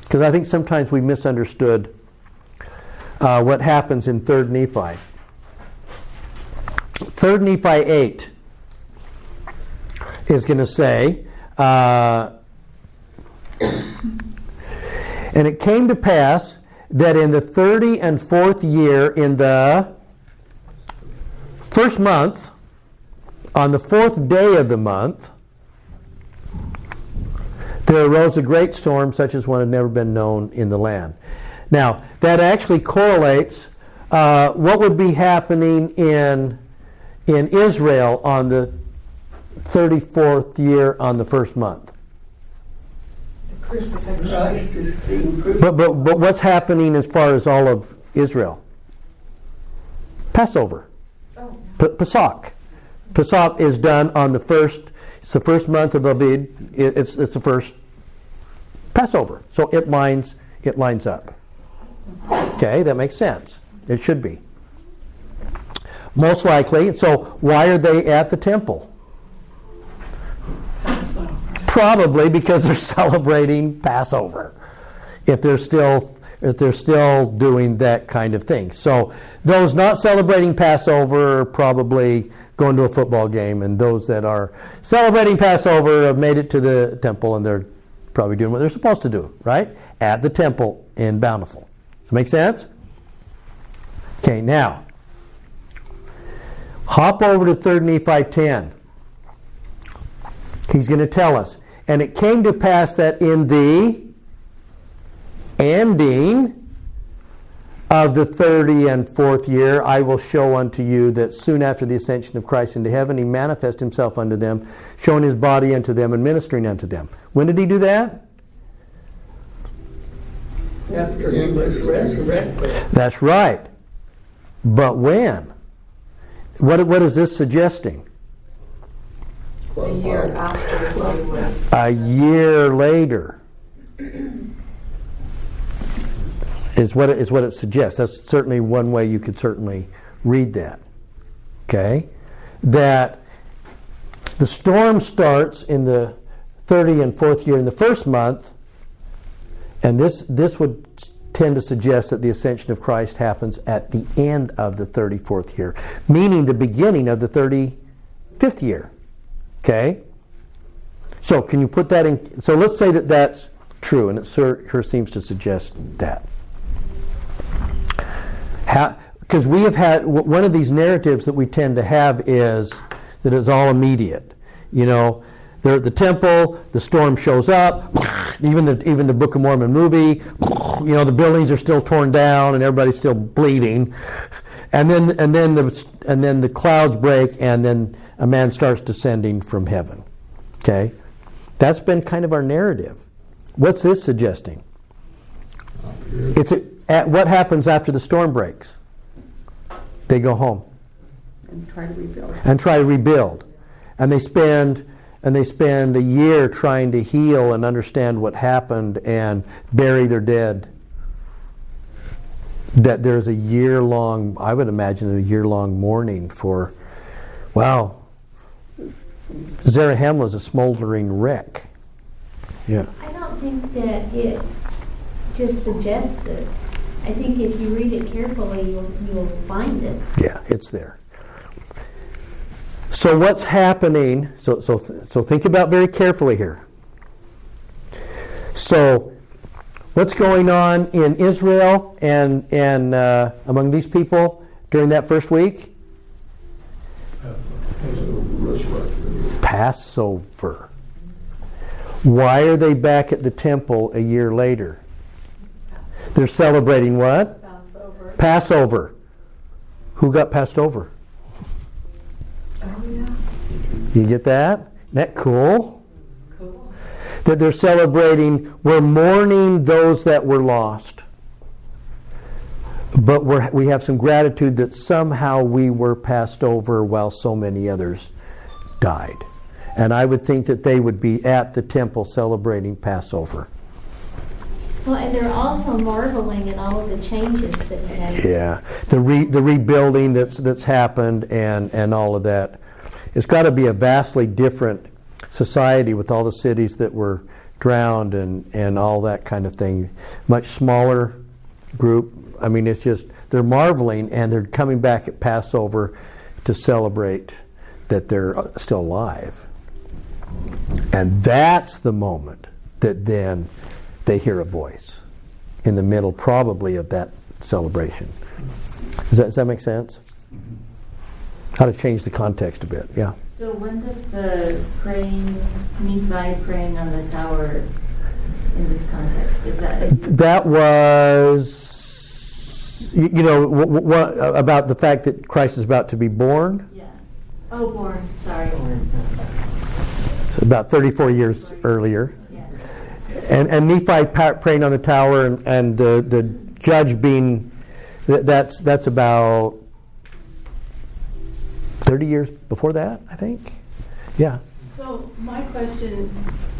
because I think sometimes we misunderstood uh, what happens in third Nephi. third Nephi eight is going to say, uh, and it came to pass that in the thirty and fourth year, in the first month, on the fourth day of the month, there arose a great storm such as one had never been known in the land. Now, that actually correlates uh, what would be happening in in Israel on the thirty-fourth year on the first month. But, but, but what's happening as far as all of Israel? Passover. P- Pesach. Pesach is done on the first, it's the first month of Aviv, it's, it's the first Passover. So it lines, it lines up. Okay, that makes sense. It should be. Most likely. So why are they at the temple? Probably because they're celebrating Passover, if they're still if they're still doing that kind of thing. So those not celebrating Passover are probably going to a football game, and those that are celebrating Passover have made it to the temple, and they're probably doing what they're supposed to do, right? At the temple in Bountiful. Does that make sense? Okay, now hop over to third Nephi ten. He's going to tell us. And it came to pass that in the ending of the thirty and fourth year, I will show unto you that soon after the ascension of Christ into heaven, he manifested himself unto them, showing his body unto them, and ministering unto them. When did he do that? After he was resurrected. That's right. But when? What, what is this suggesting? A year after he was. A year later is what it, is what it suggests. That's certainly one way you could certainly read that. Okay, that the storm starts in the thirty and fourth year in the first month, and this this would tend to suggest that the ascension of Christ happens at the end of the thirty-fourth year, meaning the beginning of the thirty-fifth year. Okay, so can you put that in? So let's say that that's true, and it sure seems to suggest that. Because we have had one of these narratives that we tend to have is that it's all immediate. You know, they're at the temple, the storm shows up. Even the even the Book of Mormon movie, you know, the buildings are still torn down and everybody's still bleeding, and then and then the and then the clouds break, and then a man starts descending from heaven. Okay? That's been kind of our narrative. What's this suggesting? It's a, at what happens after the storm breaks? They go home. And try to rebuild. And try to rebuild. And they spend and they spend a year trying to heal and understand what happened and bury their dead. That there's a year long, I would imagine a year long mourning for, wow, Zarahemla is a smoldering wreck. Yeah. I don't think that it just suggests it. I think if you read it carefully, you'll you'll find it. Yeah, it's there. So what's happening? So so so think about very carefully here. So what's going on in Israel and and uh, among these people during that first week? Passover. Why are they back at the temple a year later? They're celebrating what? Passover. Passover. Who got passed over? Oh, yeah. You get that? Isn't that cool? Cool. That they're celebrating, we're mourning those that were lost. But we're, we have some gratitude that somehow we were passed over while so many others died. And I would think that they would be at the temple celebrating Passover. Well, and they're also marveling at all of the changes that have happened. Yeah, the re, the rebuilding that's that's happened and, and all of that. It's got to be a vastly different society with all the cities that were drowned and, and all that kind of thing. Much smaller group. I mean, it's just, they're marveling and they're coming back at Passover to celebrate that they're still alive. And that's the moment that then they hear a voice in the middle, probably, of that celebration. Does that, does that make sense? How to change the context a bit, yeah. So when does the praying, Nephi praying on the tower in this context, is that... That was, you know, what, what, about the fact that Christ is about to be born? Yeah. Oh, born, sorry. Born. So about thirty-four years earlier. Yeah. And, and Nephi praying on the tower and, and the, the judge being... That's that's about thirty years before that, I think. Yeah. So my question,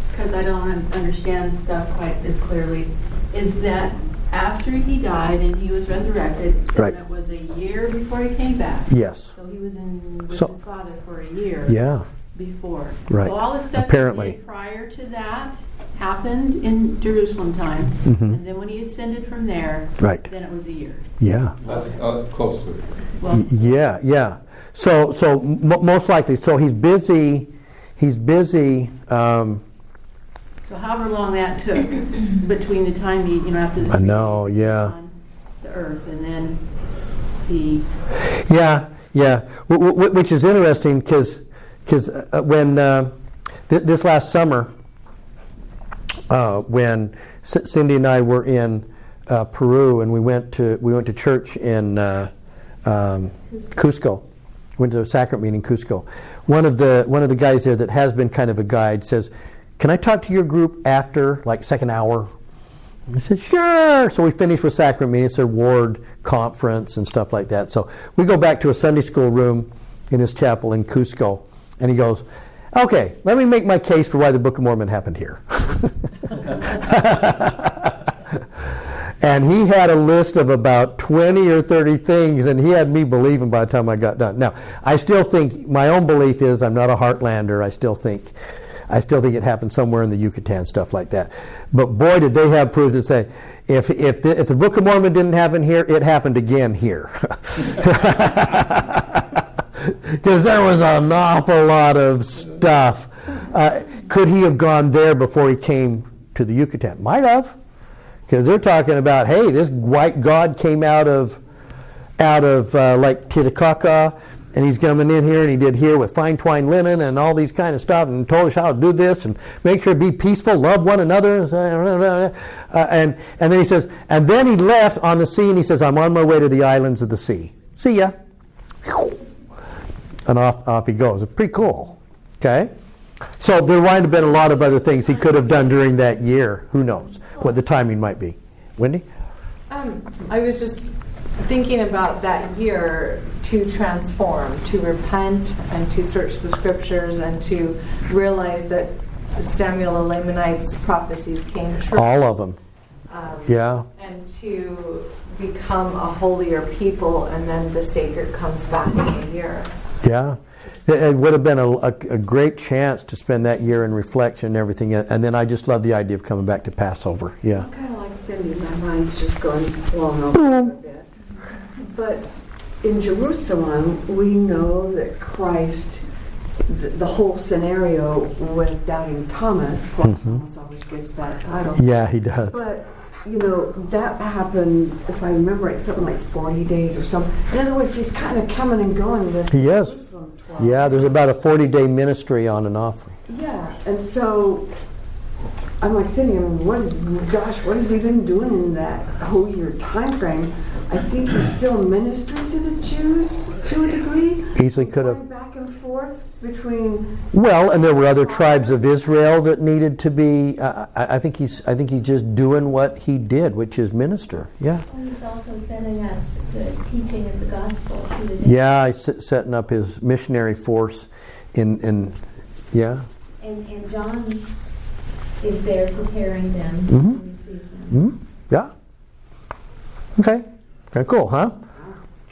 because I don't understand stuff quite as clearly, is that after he died and he was resurrected, right, and it was a year before he came back. Yes. So he was in with so, his father for a year. Yeah. Before. Right. So all the stuff apparently that he did prior to that happened in Jerusalem time, mm-hmm, and then when he ascended from there, right, then it was a year. Yeah. That's uh, close to it. Well, y- yeah, yeah. So, so m- most likely, so he's busy. He's busy. Um, so, however long that took between the time he, you know, after the I know, yeah, on the earth, and then the yeah, yeah, w- w- which is interesting because because uh, when uh, th- this last summer. Uh, when C- Cindy and I were in uh, Peru, and we went to we went to church in uh, um, Cusco, went to a sacrament meeting in Cusco. One of the one of the guys there that has been kind of a guide says, "Can I talk to your group after, like, second hour?" I said, "Sure." So we finished with sacrament meeting. It's their ward conference and stuff like that. So we go back to a Sunday school room in his chapel in Cusco, and he goes, "Okay, let me make my case for why the Book of Mormon happened here." And he had a list of about twenty or thirty things, and he had me believing by the time I got done. Now, I still think, my own belief is I'm not a heartlander. I still think I still think it happened somewhere in the Yucatan, stuff like that. But boy, did they have proof to say, if if the, if the Book of Mormon didn't happen here, it happened again here. Because there was an awful lot of stuff. Uh, could he have gone there before he came to the Yucatan? Might have, because they're talking about, hey, this white god came out of out of uh, like Titicaca, and he's coming in here, and he did here with fine twined linen and all these kind of stuff, and told us how to do this and make sure to be peaceful, love one another, uh, and and then he says, and then he left on the sea, and he says, I'm on my way to the islands of the sea. See ya. And off, off he goes. Pretty cool. Okay? So there might have been a lot of other things he could have done during that year. Who knows what the timing might be. Wendy? Um, I was just thinking about that year to transform, to repent, and to search the scriptures, and to realize that Samuel Elamanite's prophecies came true. All of them. Um, yeah. And to become a holier people, and then the Savior comes back in a year. Yeah, it would have been a, a, a great chance to spend that year in reflection and everything. And then I just love the idea of coming back to Passover. Yeah. I'm kind of like Cindy. My mind's just going long over a bit. But in Jerusalem, we know that Christ, the, the whole scenario with doubting Thomas, Paul mm-hmm. Thomas always gets that title. Yeah, he does. But, you know, that happened, if I remember it, something like forty days or something. In other words, he's kind of coming and going with he is. Jerusalem twelve. Yeah, there's about a forty-day ministry on and off. Yeah, and so I'm like Cindy, I mean, what is, gosh, what has he been doing in that whole year time frame? I think he's still ministering to the Jews to a degree. Easily could have. Going back and forth between. Well, and there were other tribes of Israel that needed to be. Uh, I, I think he's. I think he's just doing what he did, which is minister. Yeah. And he's also setting up the teaching of the gospel. To the yeah, he's setting up his missionary force, in in, yeah. And and John is there preparing them mm-hmm. to receive them. Mm-hmm. Yeah. Okay. Okay, cool, huh?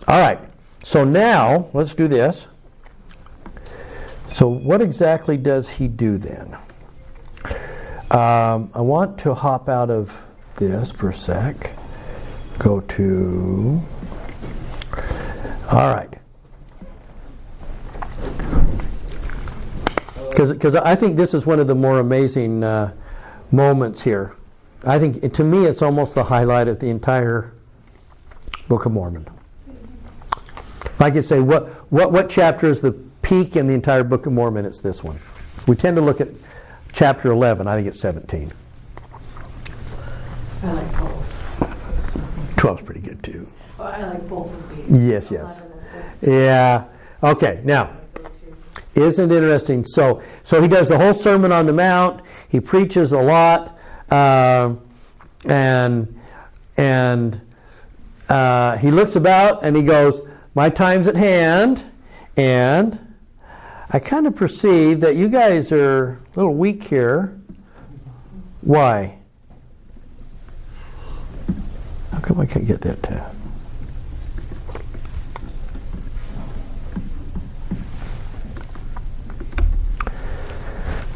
All right. So now, let's do this. So what exactly does he do then? Um, I want to hop out of this for a sec. Go to... All right. because because I think this is one of the more amazing uh, moments here. I think, to me, it's almost the highlight of the entire Book of Mormon. If I could say, what what what chapter is the peak in the entire Book of Mormon? It's this one. We tend to look at chapter eleven. I think it's seventeen. I like both. twelve's pretty good too. Well, I like both of these. Yes, yes. Yeah. Okay. Now, isn't it interesting? So, so he does the whole Sermon on the Mount. He preaches a lot, uh, and and uh, he looks about and he goes, "My time's at hand," and I kind of perceive that you guys are a little weak here. Why? How come I can't get that tab?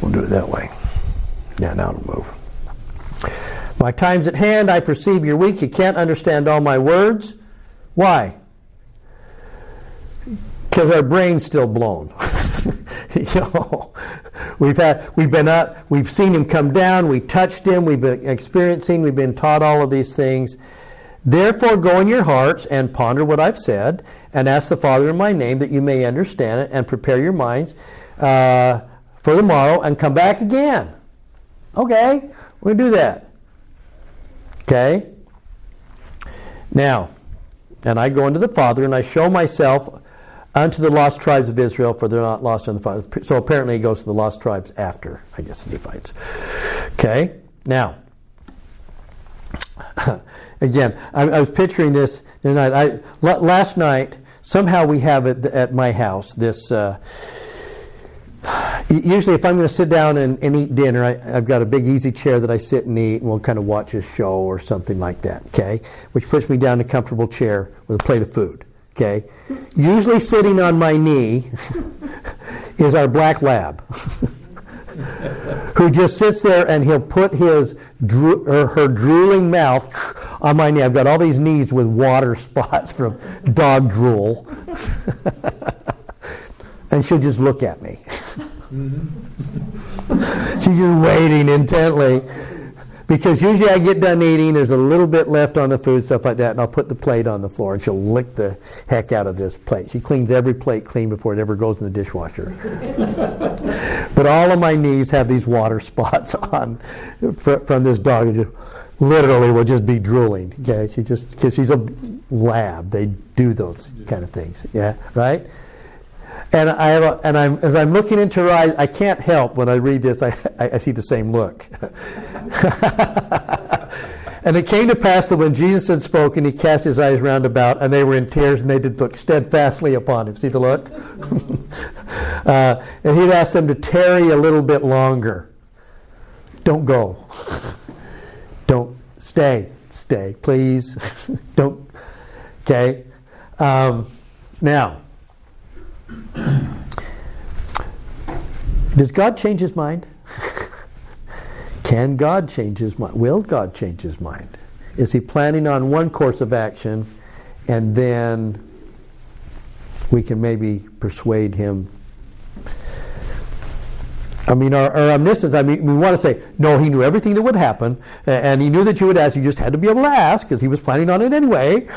We'll do it that way. Yeah, now it'll move. "My time's at hand. I perceive you're weak. You can't understand all my words." Why? Because our brain's still blown. You know, we've had, we've been up, we've seen him come down, we touched him, we've been experiencing, we've been taught all of these things. "Therefore, go in your hearts and ponder what I've said, and ask the Father in my name that you may understand it, and prepare your minds uh, for the morrow, and come back again." Okay, we'll do that. Okay. Now, "And I go unto the Father, and I show myself unto the lost tribes of Israel, for they're not lost in the Father." So apparently he goes to the lost tribes after, I guess, the Nephites. Okay, now, again, I, I was picturing this the night. I, last night, somehow we have it at my house, this, uh, usually if I'm going to sit down and, and eat dinner, I, I've got a big easy chair that I sit and eat, and we'll kind of watch a show or something like that, okay, which puts me down in a comfortable chair with a plate of food. Okay, usually sitting on my knee is our black lab, who just sits there and he'll put his dro- or her drooling mouth on my knee. I've got all these knees with water spots from dog drool, and she'll just look at me. She's just waiting intently. Because usually I get done eating, there's a little bit left on the food, stuff like that, and I'll put the plate on the floor, and she'll lick the heck out of this plate. She cleans every plate clean before it ever goes in the dishwasher. But all of my knees have these water spots on from this dog. It just literally will just be drooling. Okay, she just because she's a lab, they do those kind of things. Yeah, right. And I have a, and I'm as I'm looking into her eyes, I can't help when I read this. I, I, I see the same look. "And it came to pass that when Jesus had spoken, he cast his eyes round about, and they were in tears, and they did look steadfastly upon him." See the look? uh, and he'd asked them to tarry a little bit longer. Don't go. Don't stay. Stay, please. Don't. Okay. Um, now. Does God change his mind? Can God change his mind? Will God change his mind? Is he planning on one course of action, and then we can maybe persuade him? I mean, our, our omniscience, I mean, we want to say, no, he knew everything that would happen, and he knew that you would ask, you just had to be able to ask, because he was planning on it anyway.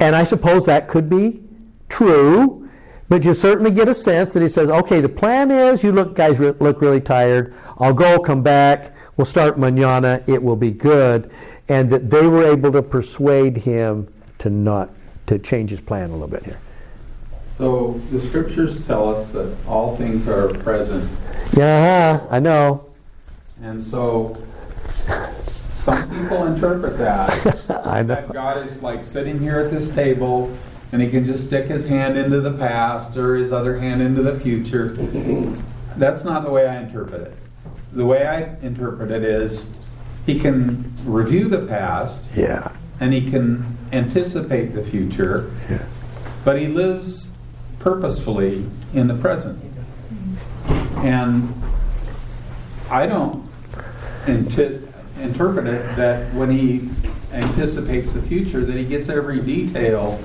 And I suppose that could be true. But you certainly get a sense that he says, okay, the plan is, you look, guys re- look really tired. I'll go, come back. We'll start mañana. It will be good. And that they were able to persuade him to not, to change his plan a little bit here. So the scriptures tell us that all things are present. Yeah, I know. And so some people interpret that. I know. That God is like sitting here at this table, and he can just stick his hand into the past or his other hand into the future. That's not the way I interpret it. The way I interpret it is he can review the past, yeah, and he can anticipate the future, yeah, but he lives purposefully in the present. And I don't int- interpret it that when he anticipates the future that he gets every detail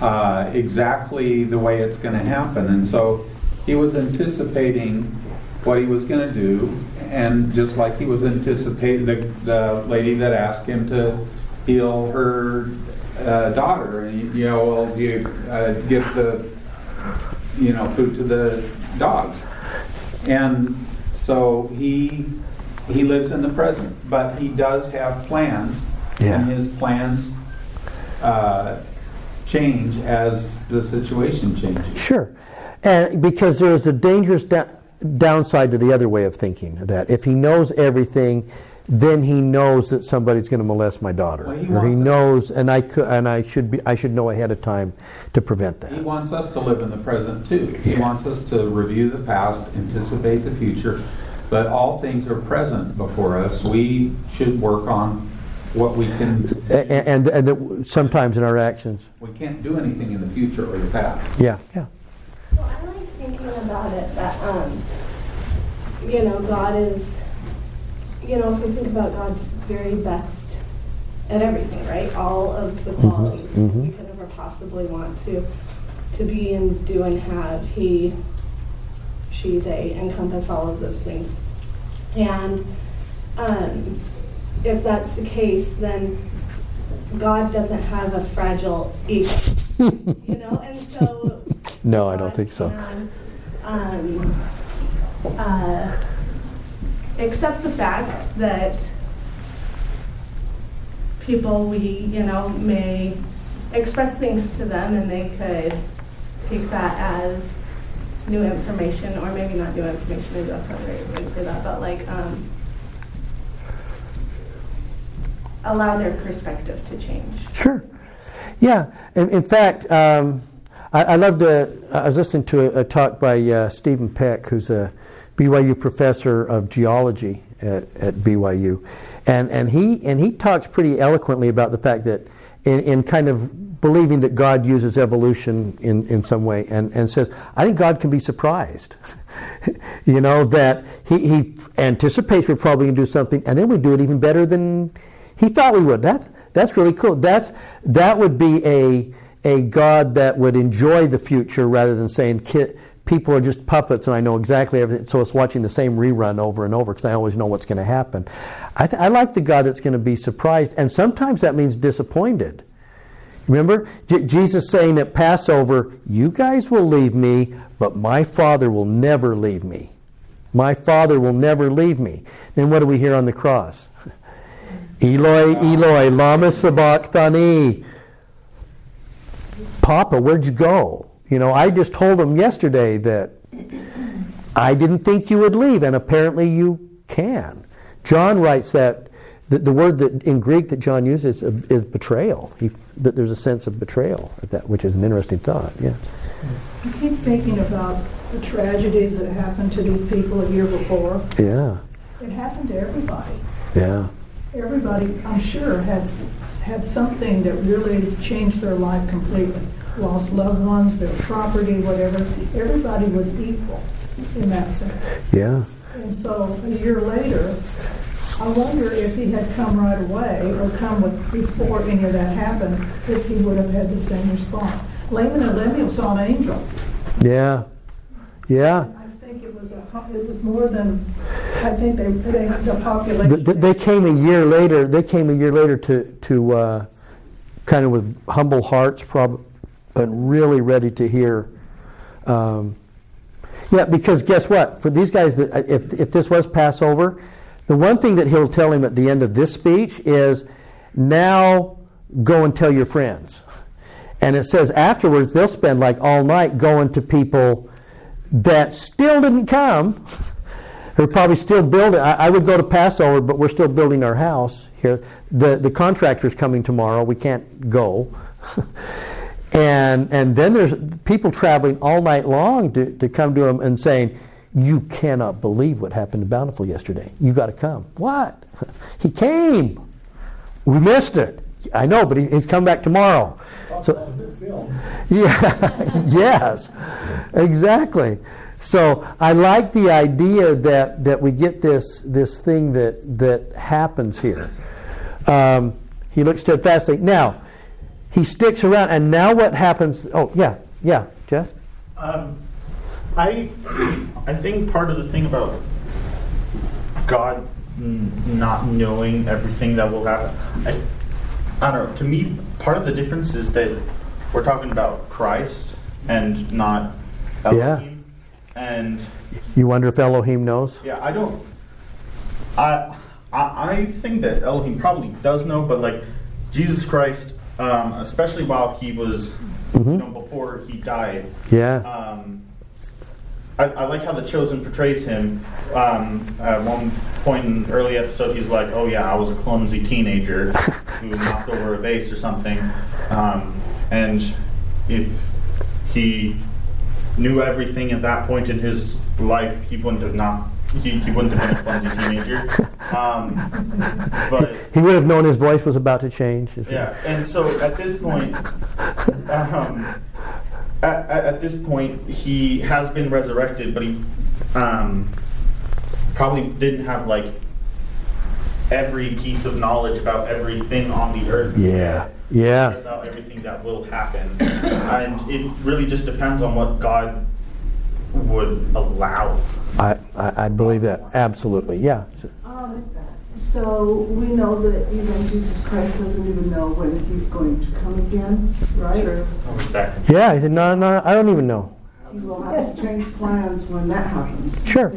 Uh, exactly the way it's going to happen. And so He was anticipating what he was going to do, and just like he was anticipating the, the lady that asked him to heal her uh, daughter, and you know, well, you uh, give the you know food to the dogs, and so he he lives in the present, but he does have plans, yeah. and his plans uh, change as the situation changes. Sure. And because there's a dangerous da- downside to the other way of thinking, that if he knows everything, then he knows that somebody's going to molest my daughter. Well, he or he knows, and I could, and I should be, I should know ahead of time to prevent that. He wants us to live in the present too. He yeah. wants us to review the past, anticipate the future, but all things are present before us. We should work on what we can, and, and, and the, sometimes in our actions, we can't do anything in the future or the past. Yeah, yeah. Well, I like thinking about it that, um, you know, God is, you know, if we think about God's very best at everything, right? All of the qualities mm-hmm. we could ever possibly want to to be and do and have. He, she, they encompass all of those things. And um, if that's the case, then God doesn't have a fragile ego, you know? And so... No, God I don't think so. Can, um, uh, except the fact that people we, you know, may express things to them and they could take that as new information, or maybe not new information, maybe that's not the right way to say that, but like um, allow their perspective to change. Sure. Yeah. In, in fact, um, I, I loved. A, I was listening to a, a talk by uh, Stephen Peck, who's a B Y U professor of geology at, at B Y U, and and he and he talks pretty eloquently about the fact that in, in kind of believing that God uses evolution in, in some way, and, and says, I think God can be surprised, you know, that he, he anticipates we're probably going to do something, and then we do it even better than he thought we would. That's that's really cool. That's that would be a a God that would enjoy the future rather than saying people are just puppets and I know exactly everything, so it's watching the same rerun over and over because I always know what's going to happen. I, th- I like the God that's going to be surprised, and sometimes that means disappointed. Remember J- Jesus saying at Passover, you guys will leave me, but my Father will never leave me. My Father will never leave me. Then what do we hear on the cross? Eloi, Eloi, lama sabachthani. Papa, where'd you go? You know, I just told him yesterday that I didn't think you would leave, and apparently you can. John writes that the, the word that in Greek that John uses is, is betrayal. He, that there's a sense of betrayal at that, which is an interesting thought. Yeah. I keep thinking about the tragedies that happened to these people a year before. Yeah. It happened to everybody. Yeah. Everybody, I'm sure, had had something that really changed their life completely. Lost loved ones, their property, whatever. Everybody was equal in that sense. Yeah. And so a year later, I wonder if he had come right away or come with, before any of that happened, if he would have had the same response. Laman and Lemuel saw an angel. Yeah. Yeah. I think it was a, it was more than I think they they the population. They, they came a year later. They came a year later to to uh, kind of with humble hearts, probably. And really ready to hear, um, yeah. Because guess what? For these guys, if if this was Passover, the one thing that he'll tell him at the end of this speech is, "Now go and tell your friends." And it says afterwards they'll spend like all night going to people that still didn't come. They're probably still building. I, I would go to Passover, but we're still building our house here. the The contractor's coming tomorrow. We can't go. And and then there's people traveling all night long to, to come to him and saying, you cannot believe what happened to Bountiful yesterday. You got to come. What? He came. We missed it. I know, but he, he's come back tomorrow. That's so, a good film. Yeah, yes, exactly. So I like the idea that, that we get this this thing that that happens here. Um, he looks steadfastly now. He sticks around, and now what happens? Oh, yeah, yeah, Jess? Um, I, I think part of the thing about God not knowing everything that will happen, I, I don't know, to me, part of the difference is that we're talking about Christ and not Elohim. Yeah. And you wonder if Elohim knows? Yeah, I don't. I, I I think that Elohim probably does know, but like Jesus Christ, um, especially while he was, mm-hmm. you know, before he died. Yeah. Um, I, I like how The Chosen portrays him. Um, at one point in an early episode, he's like, "Oh yeah, I was a clumsy teenager who knocked over a vase or something," um, and if he knew everything at that point in his life, he wouldn't have not. He, he wouldn't have been a clumsy teenager. Um, but he would have known his voice was about to change. Yeah, and so at this point, um, at, at this point, he has been resurrected, but he um, probably didn't have like every piece of knowledge about everything on the earth. Yeah, yeah. About everything that will happen, and it really just depends on what God would allow. I, I, I believe that absolutely, yeah. Um, so we know that even Jesus Christ doesn't even know when he's going to come again, right? Sure. Yeah, no, no, I don't even know. He will have to change plans when that happens. Sure.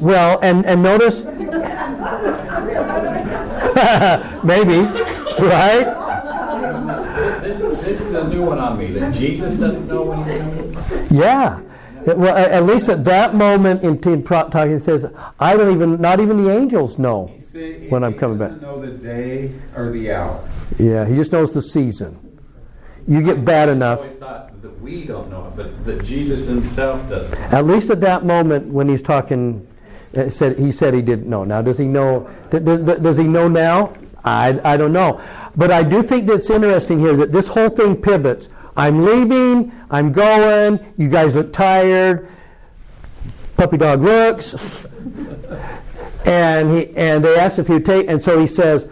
Well, and and notice, maybe, right? This, this is a new one on me. That Jesus doesn't know when he's coming. Yeah. Well, at least at that moment in talking, it says, "I don't even, not even the angels know said, when I'm coming back." He doesn't know the day or the hour. Yeah, he just knows the season. You get bad enough. I always thought that we don't know it, but that Jesus himself doesn't. At least at that moment when he's talking, it said he said he didn't know. Now, does he know? Does, does he know now? I I don't know, but I do think that's interesting here that this whole thing pivots. I'm leaving, I'm going, you guys look tired, puppy dog looks. and he and they asked if he would take, and so he says,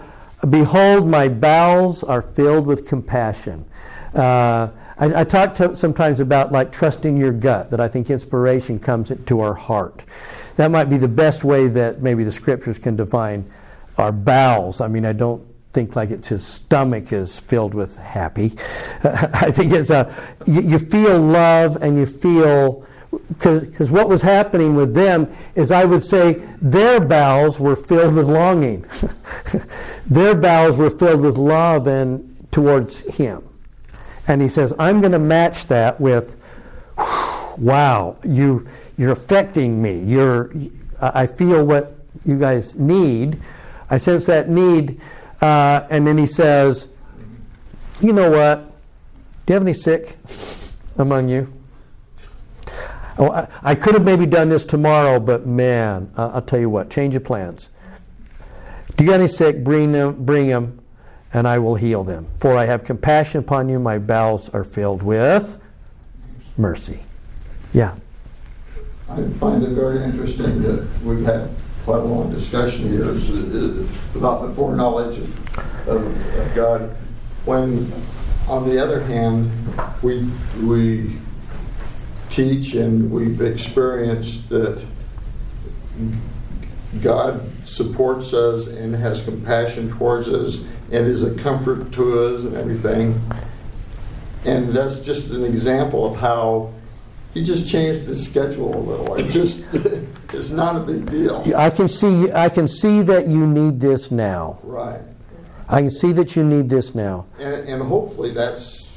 "Behold, my bowels are filled with compassion." Uh, I, I talk to, sometimes about like trusting your gut, that I think inspiration comes into our heart. That might be the best way that maybe the scriptures can define our bowels. I mean, I don't think like it's his stomach is filled with happy. I think it's a, you, you feel love and you feel, because what was happening with them is I would say their bowels were filled with longing. Their bowels were filled with love and towards him. And he says, I'm going to match that with, wow, you, you're affecting me. You're, I feel what you guys need. I sense that need. Uh, and then he says, you know what? Do you have any sick among you? Oh, I, I could have maybe done this tomorrow, but man, uh, I'll tell you what, change of plans. Do you got any sick? Bring them, bring them, and I will heal them. For I have compassion upon you. My bowels are filled with mercy. Yeah. I find it very interesting that we've had quite a long discussion here is, is about the foreknowledge of, of, of God. When, on the other hand, we we teach and we've experienced that God supports us and has compassion towards us and is a comfort to us and everything. And that's just an example of how he just changed his schedule a little. It just, it's not a big deal. I can see, I can see that you need this now. Right. I can see that you need this now. And, and hopefully that's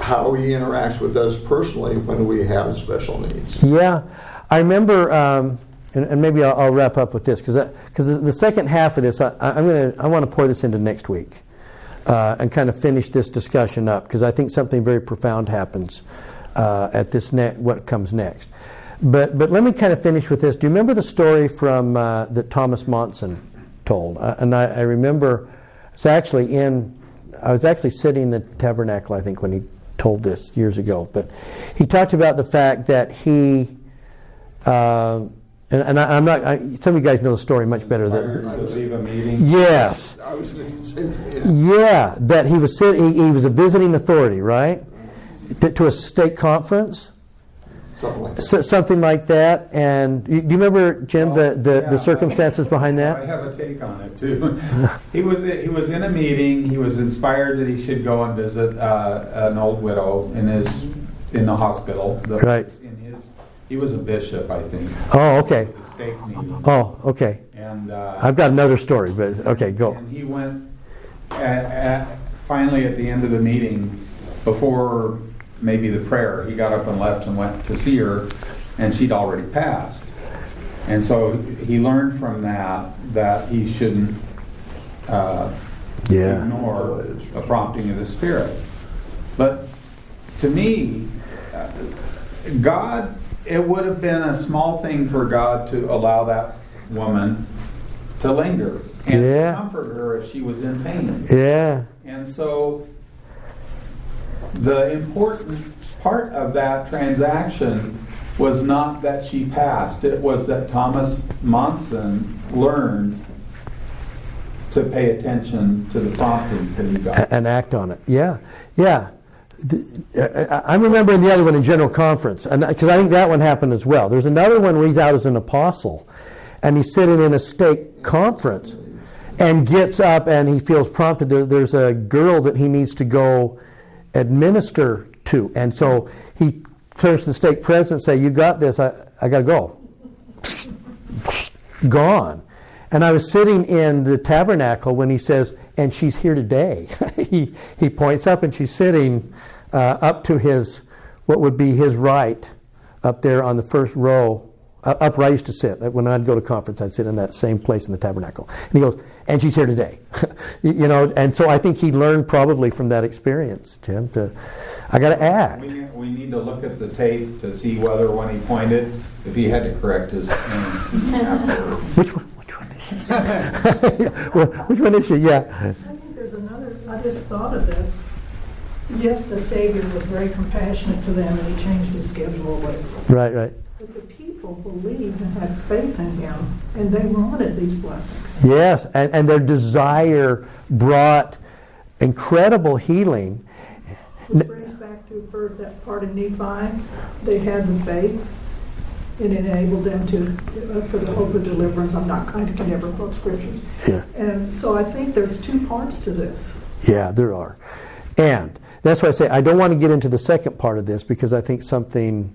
how he interacts with us personally when we have special needs. Yeah. I remember, um, and, and maybe I'll, I'll wrap up with this, because because the second half of this, I, I'm gonna, I want to pour this into next week uh, and kind of finish this discussion up, because I think something very profound happens. Uh, at this ne- what comes next, but but let me kind of finish with this. Do you remember the story from uh, that Thomas Monson told? Uh, and I, I remember it's actually in I was actually sitting in the tabernacle, I think, when he told this years ago. But he talked about the fact that he uh, and, and I, I'm not I, some of you guys know the story much better than I was even meeting. Yes, I was thinking, yeah. yeah, that he was he, he was a visiting authority, right? To a state conference, Something like that. So, something like that. And do you remember, Jim, well, the, the, yeah, the circumstances I, behind that? I have a take on it, too. he was he was in a meeting. He was inspired that he should go and visit uh, an old widow in his in the hospital. The, right. In his, he was a bishop, I think. Oh, okay. It was a stake meeting. Oh, okay. And uh, I've got another story, but okay, go. And he went at, at, finally at the end of the meeting, before maybe the prayer, he got up and left and went to see her, and she'd already passed. And so he learned from that that he shouldn't uh, yeah. ignore the prompting of the Spirit. But to me, God, it would have been a small thing for God to allow that woman to linger and yeah. comfort her if she was in pain. Yeah. And so the important part of that transaction was not that she passed. It was that Thomas Monson learned to pay attention to the promptings that he got. And act on it. Yeah. Yeah. I'm remembering the other one in General Conference, because I think that one happened as well. There's another one where he's out as an apostle, and he's sitting in a stake conference and gets up and he feels prompted. There's a girl that he needs to go administer to. And so he turns to the stake president and says, "You got this, I, I got to go." Gone. And I was sitting in the tabernacle when he says, "And she's here today." he he points up and she's sitting uh, up to his, what would be his right, up there on the first row. Uh, up where I used to sit. When I'd go to conference, I'd sit in that same place in the tabernacle. And he goes, "And she's here today." you know, and so I think he learned probably from that experience, Jim. To, I got to act. We, we need to look at the tape to see whether when he pointed, if he had to correct his name afterward. Which one? Which one is she? well, which one is she? Yeah. I think there's another. I just thought of this. Yes, the Savior was very compassionate to them, and he changed his schedule away. Right, right. But the people believed and had faith in him, and they wanted these blessings. Yes, and, and their desire brought incredible healing. It brings back to that part of Nephi. They had the faith, and enabled them to, for the hope of deliverance. I'm not, I can never quote scriptures. Yeah. And so I think there's two parts to this. Yeah, there are. And that's why I say I don't want to get into the second part of this, because I think something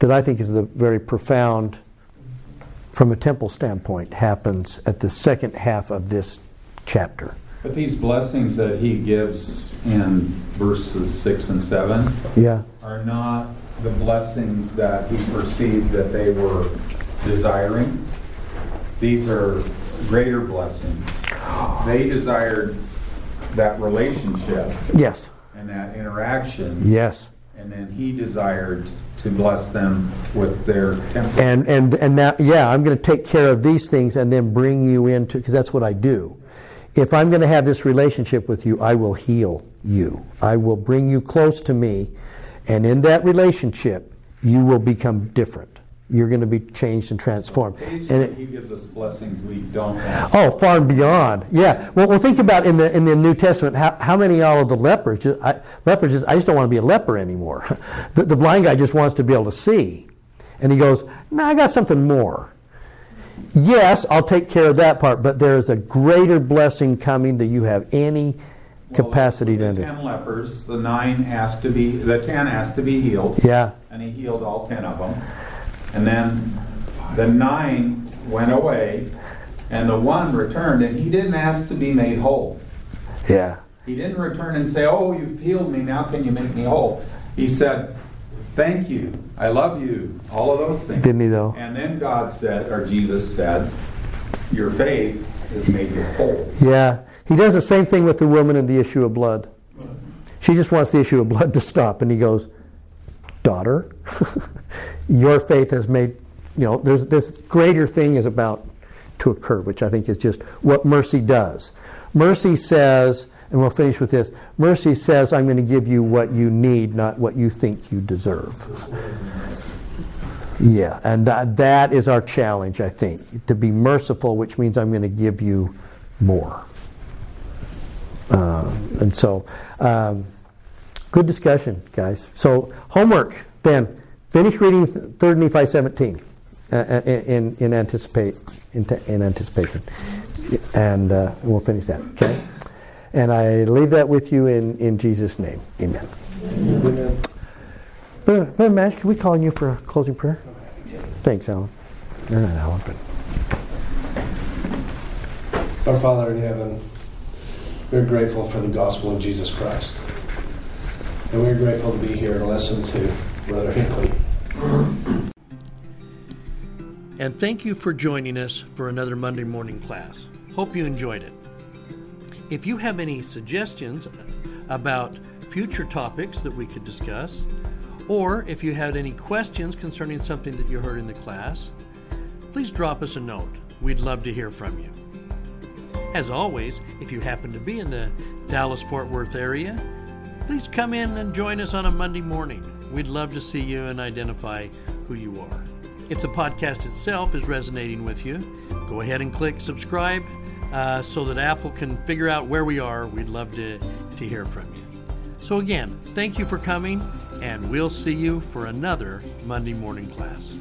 that I think is the very profound, from a temple standpoint, happens at the second half of this chapter. But these blessings that he gives in verses six and seven yeah. are not the blessings that he perceived that they were desiring. These are greater blessings. They desired that relationship. Yes. And that interaction. Yes. And then he desired to bless them with their temple. And and and now, yeah, I'm going to take care of these things and then bring you into, because that's what I do. If I'm going to have this relationship with you, I will heal you. I will bring you close to me, and in that relationship, you will become different. You're going to be changed and transformed. And it, he gives us blessings we don't have. Oh, far and beyond. Yeah. Well, well, think about in the in the New Testament how, how many all of the lepers just, I, lepers just, I just don't want to be a leper anymore. the, the blind guy just wants to be able to see, and he goes, "No, I got something more." Yes, I'll take care of that part, but there is a greater blessing coming that you have any well, capacity to. The ten it. lepers, the nine has to be, the ten has to be healed. Yeah. And he healed all ten of them. And then the nine went away, and the one returned, and he didn't ask to be made whole. Yeah. He didn't return and say, "Oh, you've healed me, now can you make me whole?" He said, "Thank you, I love you," all of those things. Didn't he, though? And then God said, or Jesus said, "Your faith has made you whole." Yeah. He does the same thing with the woman in the issue of blood. She just wants the issue of blood to stop, and he goes, "Daughter, your faith has made," you know, there's this greater thing is about to occur, which I think is just what mercy does. Mercy says, and we'll finish with this, mercy says, "I'm going to give you what you need, not what you think you deserve." Yeah, and that, that is our challenge, I think, to be merciful, which means I'm going to give you more. Um, and so, um, good discussion, guys. So, homework, then. Finish reading third Nephi seventeen uh, in, in, anticipate, in, in anticipation. And uh, we'll finish that. Okay? And I leave that with you in, in Jesus' name. Amen. Amen. Brother, Brother Mash, can we call on you for a closing prayer? Thanks, Alan. You're not Alan, but... Our Father in heaven, we're grateful for the gospel of Jesus Christ. And we're grateful to be here to listen to Brother Hinckley. And thank you for joining us for another Monday morning class. Hope you enjoyed it. If you have any suggestions about future topics that we could discuss, or if you had any questions concerning something that you heard in the class, please drop us a note. We'd love to hear from you. As always, if you happen to be in the Dallas-Fort Worth area, please come in and join us on a Monday morning. We'd love to see you and identify who you are. If the podcast itself is resonating with you, go ahead and click subscribe uh, so that Apple can figure out where we are. We'd love to, to hear from you. So again, thank you for coming, and we'll see you for another Monday morning class.